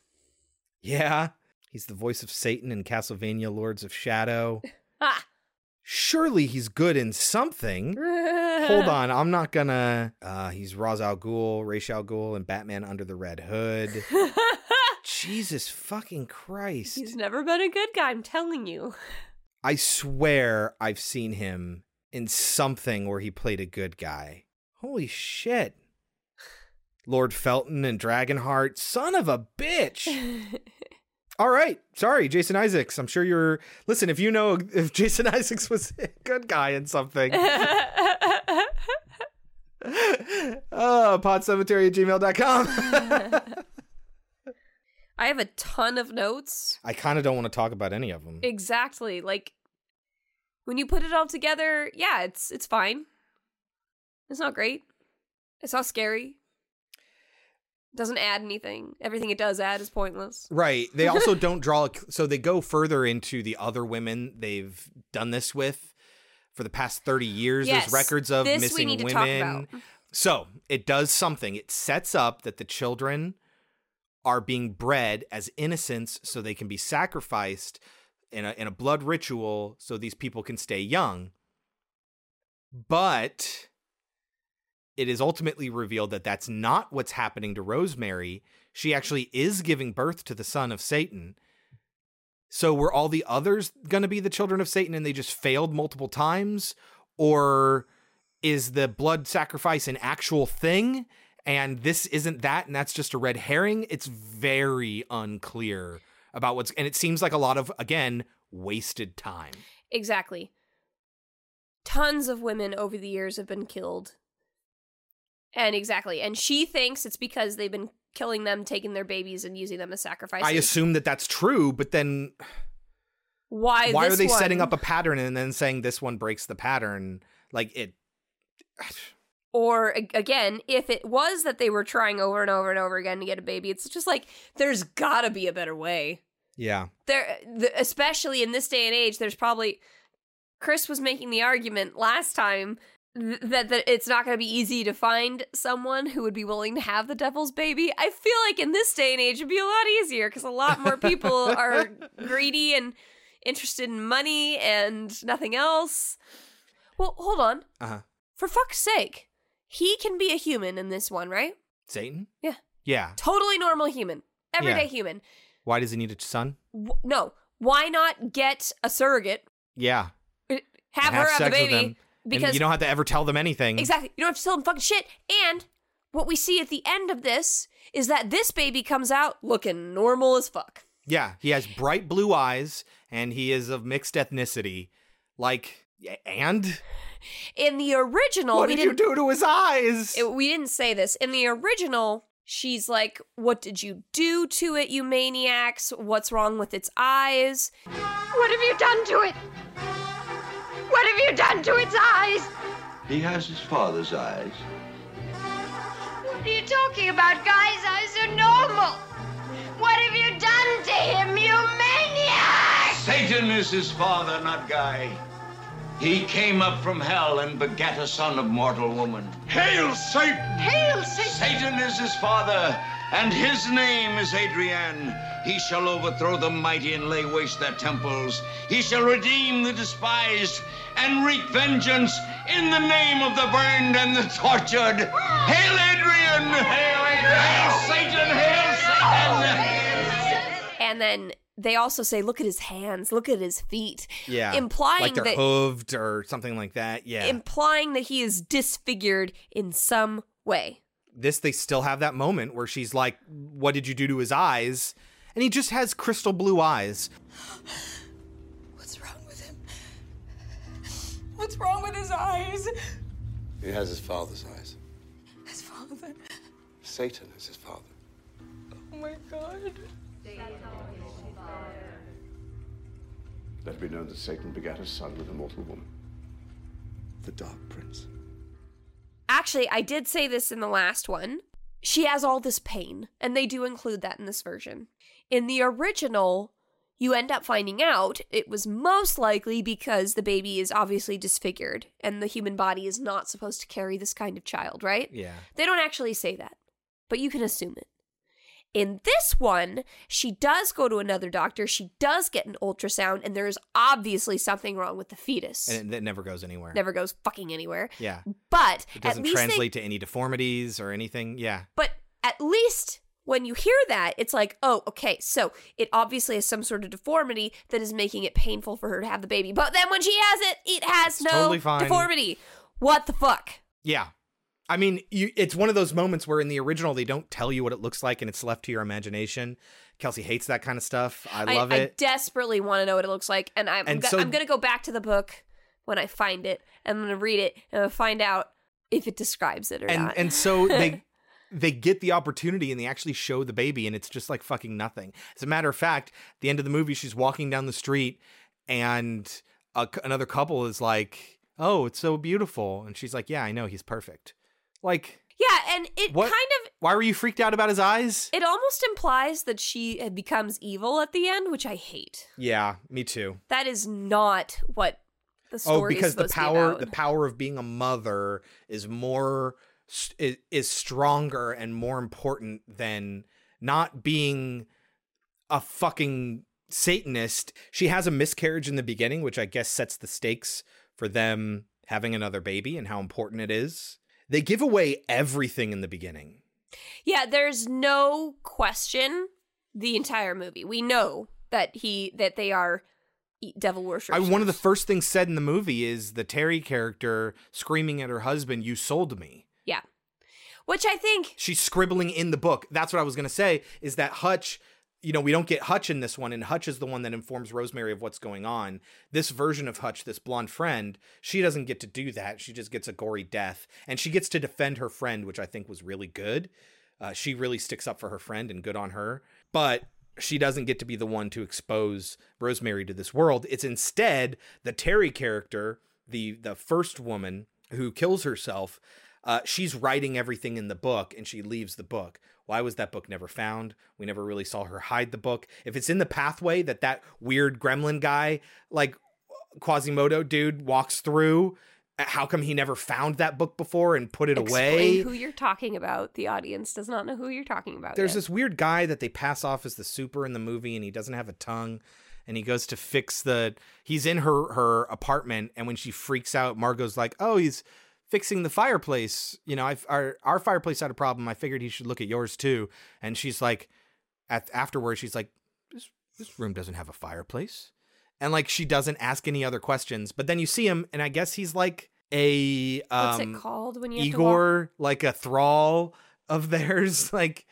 Yeah. He's the voice of Satan in Castlevania Lords of Shadow. Ah! Surely he's good in something. Hold on, I'm not gonna... Uh, he's Ra's al Ghul, Ra's al Ghul, and Batman Under the Red Hood. Jesus fucking Christ. He's never been a good guy, I'm telling you. I swear I've seen him in something where he played a good guy. Holy shit. Lord Felton and Dragonheart, son of a bitch. All right. Sorry, Jason Isaacs. I'm sure you're... Listen, if you know if Jason Isaacs was a good guy in something. oh, podcemetery at gmail dot com. I have a ton of notes. I kind of don't want to talk about any of them. Exactly. Like, when you put it all together, yeah, it's it's fine. It's not great. It's not scary. Doesn't add anything. Everything it does add is pointless. Right. They also don't draw. So they go further into the other women they've done this with for the past thirty years. Yes, there's records of this missing we need to women. Talk about. So it does something. It sets up that the children are being bred as innocents so they can be sacrificed in a, in a blood ritual so these people can stay young. But... it is ultimately revealed that that's not what's happening to Rosemary. She actually is giving birth to the son of Satan. So were all the others going to be the children of Satan and they just failed multiple times? Or is the blood sacrifice an actual thing? And this isn't that, and that's just a red herring? It's very unclear about what's... And it seems like a lot of, again, wasted time. Exactly. Tons of women over the years have been killed. And exactly. And she thinks it's because they've been killing them, taking their babies, and using them as sacrifices. I assume that that's true, but then... Why Why this are they one? Setting up a pattern and then saying this one breaks the pattern? Like, it... Or, again, if it was that they were trying over and over and over again to get a baby, it's just like, there's gotta be a better way. Yeah. There, the, especially in this day and age, there's probably... Chris was making the argument last time th- that, that it's not going to be easy to find someone who would be willing to have the devil's baby. I feel like in this day and age, it'd be a lot easier because a lot more people are greedy and interested in money and nothing else. Well, hold on. Uh-huh. For fuck's sake, he can be a human in this one, right? Satan? Yeah. Yeah. Totally normal human. Everyday yeah. human. Why does he need a son? W- no. Why not get a surrogate? Yeah. Have, have her have the baby because you don't have to ever tell them anything. Exactly. You don't have to tell them fucking shit. And what we see at the end of this is that this baby comes out looking normal as fuck. Yeah. He has bright blue eyes and he is of mixed ethnicity. Like, and? In the original. What did you do to his eyes? It, we didn't say this. In the original, she's like, what did you do to it, you maniacs? What's wrong with its eyes? What have you done to it? What have you done to its eyes? He has his father's eyes. What are you talking about? Guy's eyes are normal. What have you done to him, you maniac? Satan is his father, not Guy. He came up from hell and begat a son of mortal woman. Hail Satan! Hail Satan! Satan is his father, and his name is Adrian. He shall overthrow the mighty and lay waste their temples. He shall redeem the despised and wreak vengeance in the name of the burned and the tortured. Hail Adrian! Hail Adrian! Hail Satan! Hail Satan! And then they also say, look at his hands, look at his feet. Yeah. Implying like they're that, hooved or something like that. Yeah. Implying that he is disfigured in some way. This, they still have that moment where she's like, what did you do to his eyes? And he just has crystal blue eyes. What's wrong with him? What's wrong with his eyes? He has his father's eyes. His father? Satan is his father. Oh my God. Let it be known that Satan begat a son with a mortal woman. The Dark Prince. Actually, I did say this in the last one. She has all this pain, and they do include that in this version. In the original, you end up finding out it was most likely because the baby is obviously disfigured, and the human body is not supposed to carry this kind of child, right? Yeah. They don't actually say that, but you can assume it. In this one, she does go to another doctor, she does get an ultrasound, and there is obviously something wrong with the fetus. And it, it never goes anywhere. Never goes fucking anywhere. Yeah. But it doesn't at least translate they, to any deformities or anything, yeah. But at least when you hear that, it's like, oh, okay, so it obviously has some sort of deformity that is making it painful for her to have the baby. But then when she has it, it has it's no totally fine. Deformity. What the fuck? Yeah. I mean, you, it's one of those moments where in the original, they don't tell you what it looks like and it's left to your imagination. Kelsey hates that kind of stuff. I love I, it. I desperately want to know what it looks like. And I'm, and go, so, I'm going to go back to the book when I find it. And I'm going to read it and find out if it describes it or and, not. And so they they get the opportunity and they actually show the baby and it's just like fucking nothing. As a matter of fact, at the end of the movie, she's walking down the street and a, another couple is like, oh, it's so beautiful. And she's like, yeah, I know, he's perfect. Like, yeah, and it what? kind of... Why were you freaked out about his eyes? It almost implies that she becomes evil at the end, which I hate. Yeah, me too. That is not what the story is supposed to be about. Oh, because the power, the power of being a mother is more... Is, is stronger and more important than not being a fucking Satanist. She has a miscarriage in the beginning, which I guess sets the stakes for them having another baby and how important it is. They give away everything in the beginning. Yeah, there's no question the entire movie. We know that he that they are devil worshippers. I, one of the first things said in the movie is the Terry character screaming at her husband, "You sold me." Yeah, which I think... She's scribbling in the book. That's what I was going to say, is that Hutch... You know, we don't get Hutch in this one, and Hutch is the one that informs Rosemary of what's going on. This version of Hutch, this blonde friend, she doesn't get to do that. She just gets a gory death, and she gets to defend her friend, which I think was really good. Uh, she really sticks up for her friend, and good on her. But she doesn't get to be the one to expose Rosemary to this world. It's instead the Terry character, the the first woman who kills herself, Uh, she's writing everything in the book and she leaves the book. Why was that book never found? We never really saw her hide the book. If it's in the pathway that that weird gremlin guy, like Quasimodo dude, walks through, how come he never found that book before and put it Explain away? Explain who you're talking about. The audience does not know who you're talking about. There's yet. This weird guy that they pass off as the super in the movie, and he doesn't have a tongue. And he goes to fix the... He's in her, her apartment, and when she freaks out, Margot's like, oh, he's fixing the fireplace. You know, I, our, our fireplace had a problem. I figured he should look at yours too. And she's like... At, afterwards, she's like, this, this room doesn't have a fireplace. And, like, she doesn't ask any other questions. But then you see him, and I guess he's, like, a... Um, What's it called when you Igor, have to walk? Like, a thrall of theirs, like...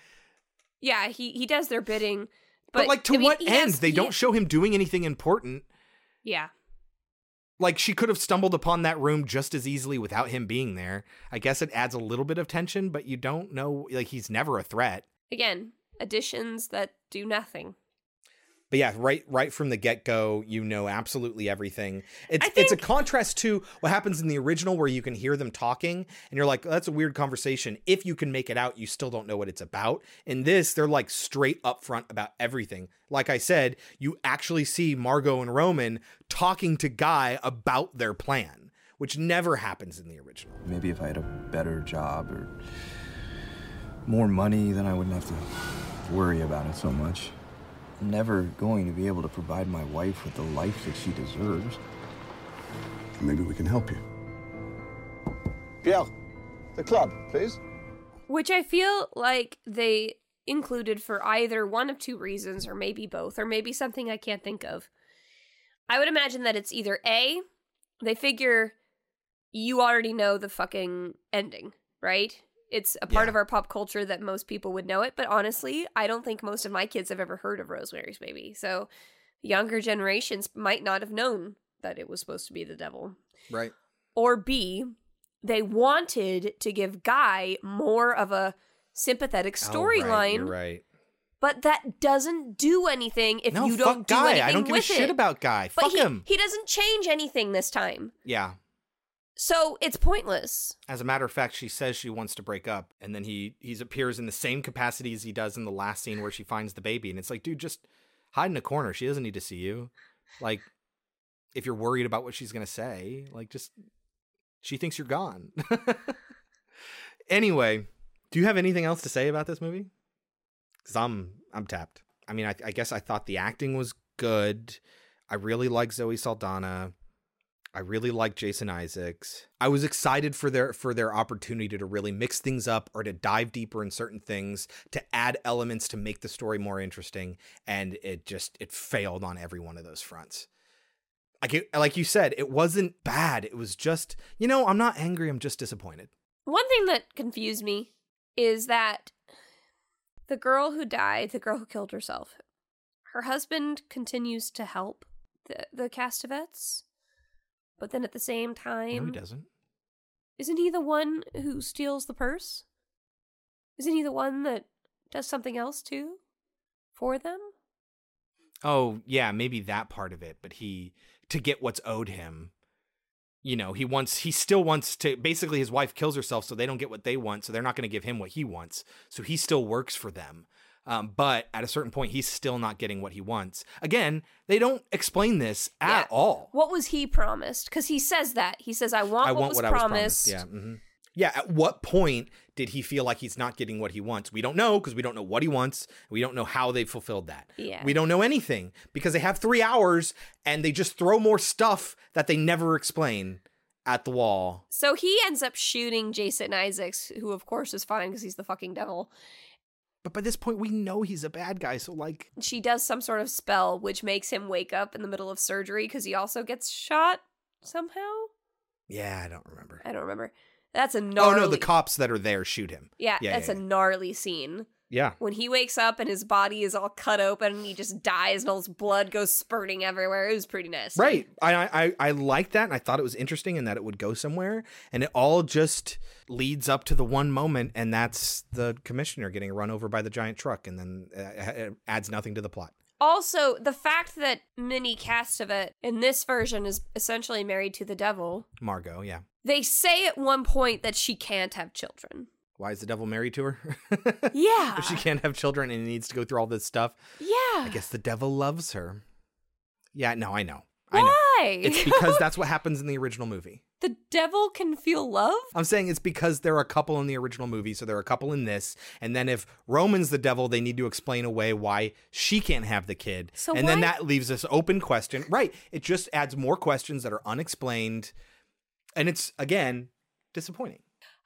Yeah, he, he does their bidding. But, but like, to I what mean, end? Has, they he... don't show him doing anything important. Yeah. Like, she could have stumbled upon that room just as easily without him being there. I guess it adds a little bit of tension, but you don't know... Like, he's never a threat. Again, additions that do nothing. But yeah, right right from the get-go, you know absolutely everything. It's think, it's a contrast to what happens in the original where you can hear them talking and you're like, oh, that's a weird conversation. If you can make it out, you still don't know what it's about. In this, they're like straight up front about everything. Like I said, you actually see Margot and Roman talking to Guy about their plan, which never happens in the original. Maybe if I had a better job or more money, then I wouldn't have to worry about it so much. I'm never going to be able to provide my wife with the life that she deserves. Maybe we can help you. Pierre, the club, please. Which I feel like they included for either one of two reasons, or maybe both, or maybe something I can't think of. I would imagine that it's either A, they figure you already know the fucking ending, right? It's a part yeah. of our pop culture that most people would know it. But honestly, I don't think most of my kids have ever heard of Rosemary's Baby. So younger generations might not have known that it was supposed to be the devil. Right. Or B, they wanted to give Guy more of a sympathetic storyline. Oh, right. You're right. But that doesn't do anything if no, you don't do Guy. anything with it. I don't give a shit it. about Guy. But fuck he, him. He doesn't change anything this time. Yeah. So it's pointless. As a matter of fact, she says she wants to break up, and then he he's appears in the same capacity as he does in the last scene where she finds the baby, and it's like, dude, just hide in a corner. She doesn't need to see you. Like, if you're worried about what she's gonna say, like, just she thinks you're gone. Anyway, do you have anything else to say about this movie? Because I'm I'm tapped. I mean, I, I guess I thought the acting was good. I really like Zoe Saldana. I really like Jason Isaacs. I was excited for their for their opportunity to really mix things up or to dive deeper in certain things, to add elements to make the story more interesting. And it just, it failed on every one of those fronts. Like, it, like you said, it wasn't bad. It was just, you know, I'm not angry. I'm just disappointed. One thing that confused me is that the girl who died, the girl who killed herself, her husband continues to help the, the Cassavetes. But then at the same time... No, he doesn't. Isn't he the one who steals the purse? Isn't he the one that does something else, too? For them? Oh, yeah, maybe that part of it. But he... To get what's owed him. You know, he wants... He still wants to... Basically, his wife kills herself, so they don't get what they want. So they're not going to give him what he wants. So he still works for them. Um, but at a certain point, he's still not getting what he wants. Again, they don't explain this at yeah. all. What was he promised? Because he says that. He says, I want, I what, want was what I was promised. Yeah. Mm-hmm. Yeah. At what point did he feel like he's not getting what he wants? We don't know, because we don't know what he wants. We don't know how they fulfilled that. Yeah. We don't know anything, because they have three hours and they just throw more stuff that they never explain at the wall. So he ends up shooting Jason Isaacs, who, of course, is fine because he's the fucking devil. But by this point, we know he's a bad guy, so, like... She does some sort of spell, which makes him wake up in the middle of surgery, because he also gets shot somehow? Yeah, I don't remember. I don't remember. That's a gnarly... Oh, no, the cops that are there shoot him. Yeah, yeah that's yeah, yeah. a gnarly scene. Yeah. When he wakes up and his body is all cut open, and he just dies, and all his blood goes spurting everywhere. It was pretty nasty. Right. I, I, I liked that, and I thought it was interesting, and that it would go somewhere. And it all just leads up to the one moment, and that's the commissioner getting run over by the giant truck, and then uh, it adds nothing to the plot. Also, the fact that Minnie Castavet in this version is essentially married to the devil. Margot, yeah. They say at one point that she can't have children. Why is the devil married to her? Yeah. If she can't have children and needs to go through all this stuff. Yeah. I guess the devil loves her. Yeah, no, I know. I Why? Know. It's because that's what happens in the original movie. The devil can feel love? I'm saying it's because they're a couple in the original movie, so they're a couple in this. And then if Roman's the devil, they need to explain away why she can't have the kid. So and why? Then that leaves this open question. Right. It just adds more questions that are unexplained. And it's, again, disappointing.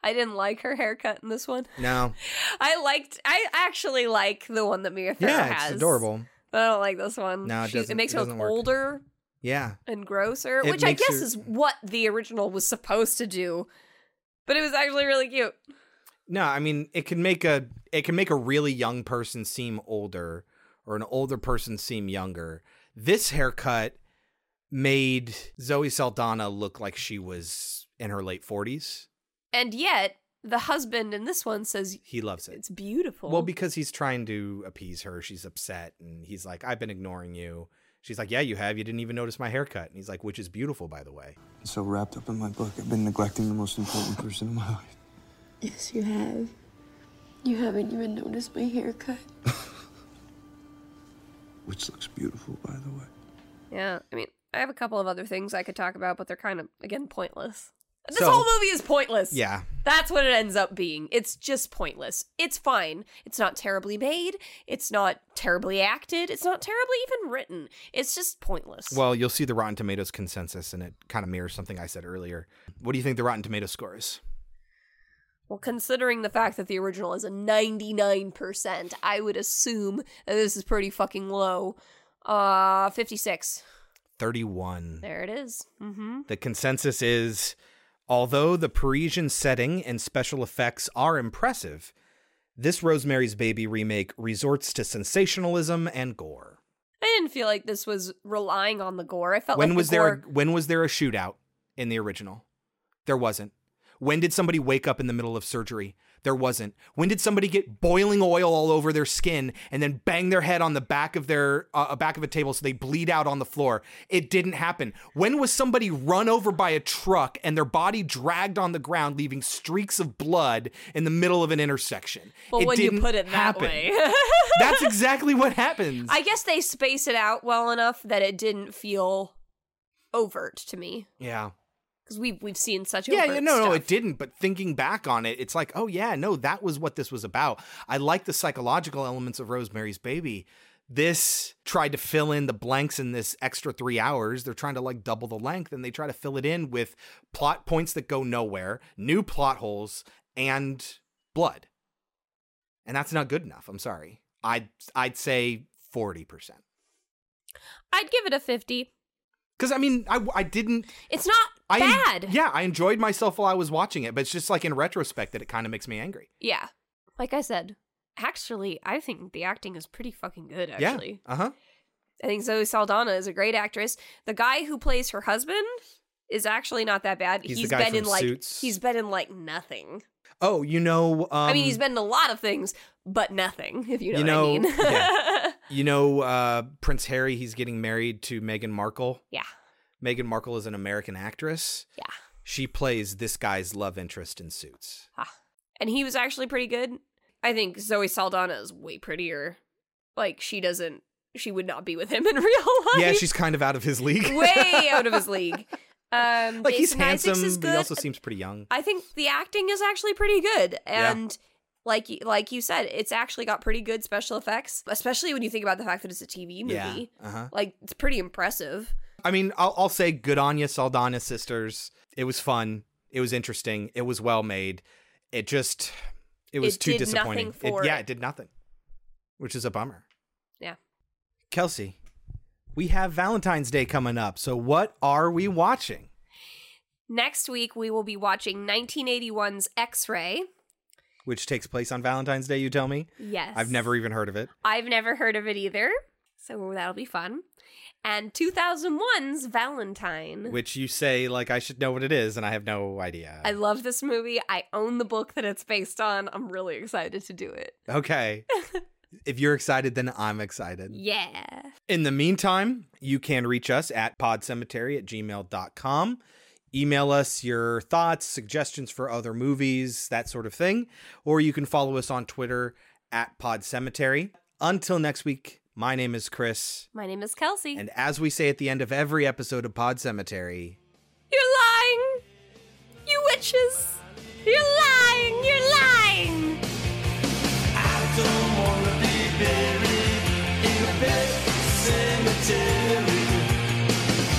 I didn't like her haircut in this one. No. I liked, I actually like the one that Mia Farrow has. Yeah, it's has, adorable. But I don't like this one. No, it she, doesn't It makes it her look work. Older. Yeah. And grosser, it which I guess her... is what the original was supposed to do. But it was actually really cute. No, I mean, it can make a it can make a really young person seem older or an older person seem younger. This haircut made Zoe Saldana look like she was in her late forties. And yet, the husband in this one says... He loves it. It's beautiful. Well, because he's trying to appease her. She's upset. And he's like, I've been ignoring you. She's like, yeah, you have. You didn't even notice my haircut. And he's like, which is beautiful, by the way. So wrapped up in my book, I've been neglecting the most important person in my life. Yes, you have. You haven't even noticed my haircut. Which looks beautiful, by the way. Yeah, I mean, I have a couple of other things I could talk about, but they're kind of, again, pointless. This so, whole movie is pointless. Yeah. That's what it ends up being. It's just pointless. It's fine. It's not terribly made. It's not terribly acted. It's not terribly even written. It's just pointless. Well, you'll see the Rotten Tomatoes consensus, and it kind of mirrors something I said earlier. What do you think the Rotten Tomatoes score is? Well, considering the fact that the original is a ninety-nine percent, I would assume that this is pretty fucking low. Uh, fifty-six. thirty-one. There it is. Mm-hmm. The consensus is... Although the Parisian setting and special effects are impressive, this Rosemary's Baby remake resorts to sensationalism and gore. I didn't feel like this was relying on the gore. I felt when like was the gore... there a, when was there a shootout in the original? There wasn't. When did somebody wake up in the middle of surgery? There wasn't. When did somebody get boiling oil all over their skin and then bang their head on the back of their uh, back of a table so they bleed out on the floor? It didn't happen. When was somebody run over by a truck and their body dragged on the ground, leaving streaks of blood in the middle of an intersection? Well, it when didn't you put it that happen. Way, that's exactly what happens. I guess they space it out well enough that it didn't feel overt to me. Yeah. We've, we've seen such yeah, overt yeah, no, stuff. No, it didn't. But thinking back on it, it's like, oh, yeah, no, that was what this was about. I like the psychological elements of Rosemary's Baby. This tried to fill in the blanks in this extra three hours. They're trying to, like, double the length, and they try to fill it in with plot points that go nowhere, new plot holes, and blood. And that's not good enough. I'm sorry. I'd, I'd say forty percent. I'd give it a fifty. Because, I mean, I, I didn't... It's not I, bad. Yeah, I enjoyed myself while I was watching it, but it's just like in retrospect that it kind of makes me angry. Yeah. Like I said, actually, I think the acting is pretty fucking good, actually. Yeah, uh-huh. I think Zoe Saldana is a great actress. The guy who plays her husband is actually not that bad. He's, he's the guy been from in like Suits. He's been in, like, nothing. Oh, you know... Um, I mean, he's been in a lot of things, but nothing, if you know, you know what I mean. Yeah. You know, uh, Prince Harry, he's getting married to Meghan Markle. Yeah. Meghan Markle is an American actress. Yeah. She plays this guy's love interest in Suits. Ah. And he was actually pretty good. I think Zoe Saldana is way prettier. Like, she doesn't, she would not be with him in real life. Yeah, she's kind of out of his league. Way out of his league. Um, like, Jason he's handsome, Isaacs is good. But he also seems pretty young. I think the acting is actually pretty good. And... Yeah. Like like you said, it's actually got pretty good special effects, especially when you think about the fact that it's a T V movie. Yeah, uh-huh. Like, it's pretty impressive. I mean, I'll, I'll say good on you, Saldana sisters. It was fun. It was interesting. It was well made. It just, it was it too did disappointing. Nothing for it, yeah, it did nothing, which is a bummer. Yeah. Kelsey, we have Valentine's Day coming up. So what are we watching? Next week, we will be watching nineteen eighty-one's X-Ray. Which takes place on Valentine's Day, you tell me? Yes. I've never even heard of it. I've never heard of it either. So that'll be fun. And two thousand one's Valentine. Which you say, like, I should know what it is, and I have no idea. I love this movie. I own the book that it's based on. I'm really excited to do it. Okay. If you're excited, then I'm excited. Yeah. In the meantime, you can reach us at podcemetery at gmail dot com. Email us your thoughts, suggestions for other movies, that sort of thing. Or you can follow us on Twitter at podcemetery. Until next week, my name is Chris. My name is Kelsey. And as we say at the end of every episode of Podcemetery, you're lying! You witches! You're lying! You're lying! I don't want to be buried in a pet cemetery.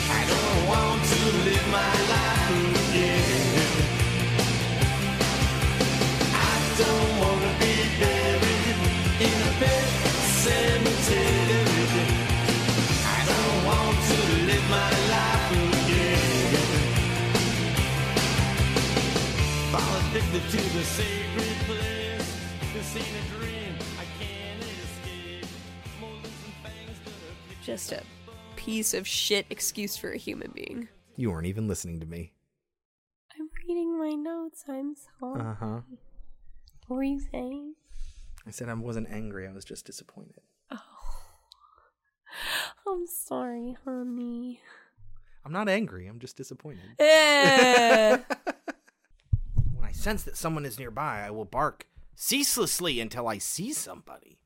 I don't want to live my life again. I don't want to be buried in a pet cemetery. I don't want to live my life again. I'm addicted to the sacred place. This ain't a dream. I can't escape. Just a piece of shit excuse for a human being. You weren't even listening to me. I'm reading my notes. I'm sorry. Uh-huh. What were you saying? I said I wasn't angry. I was just disappointed. Oh. I'm sorry, honey. I'm not angry. I'm just disappointed. Eh. When I sense that someone is nearby, I will bark ceaselessly until I see somebody.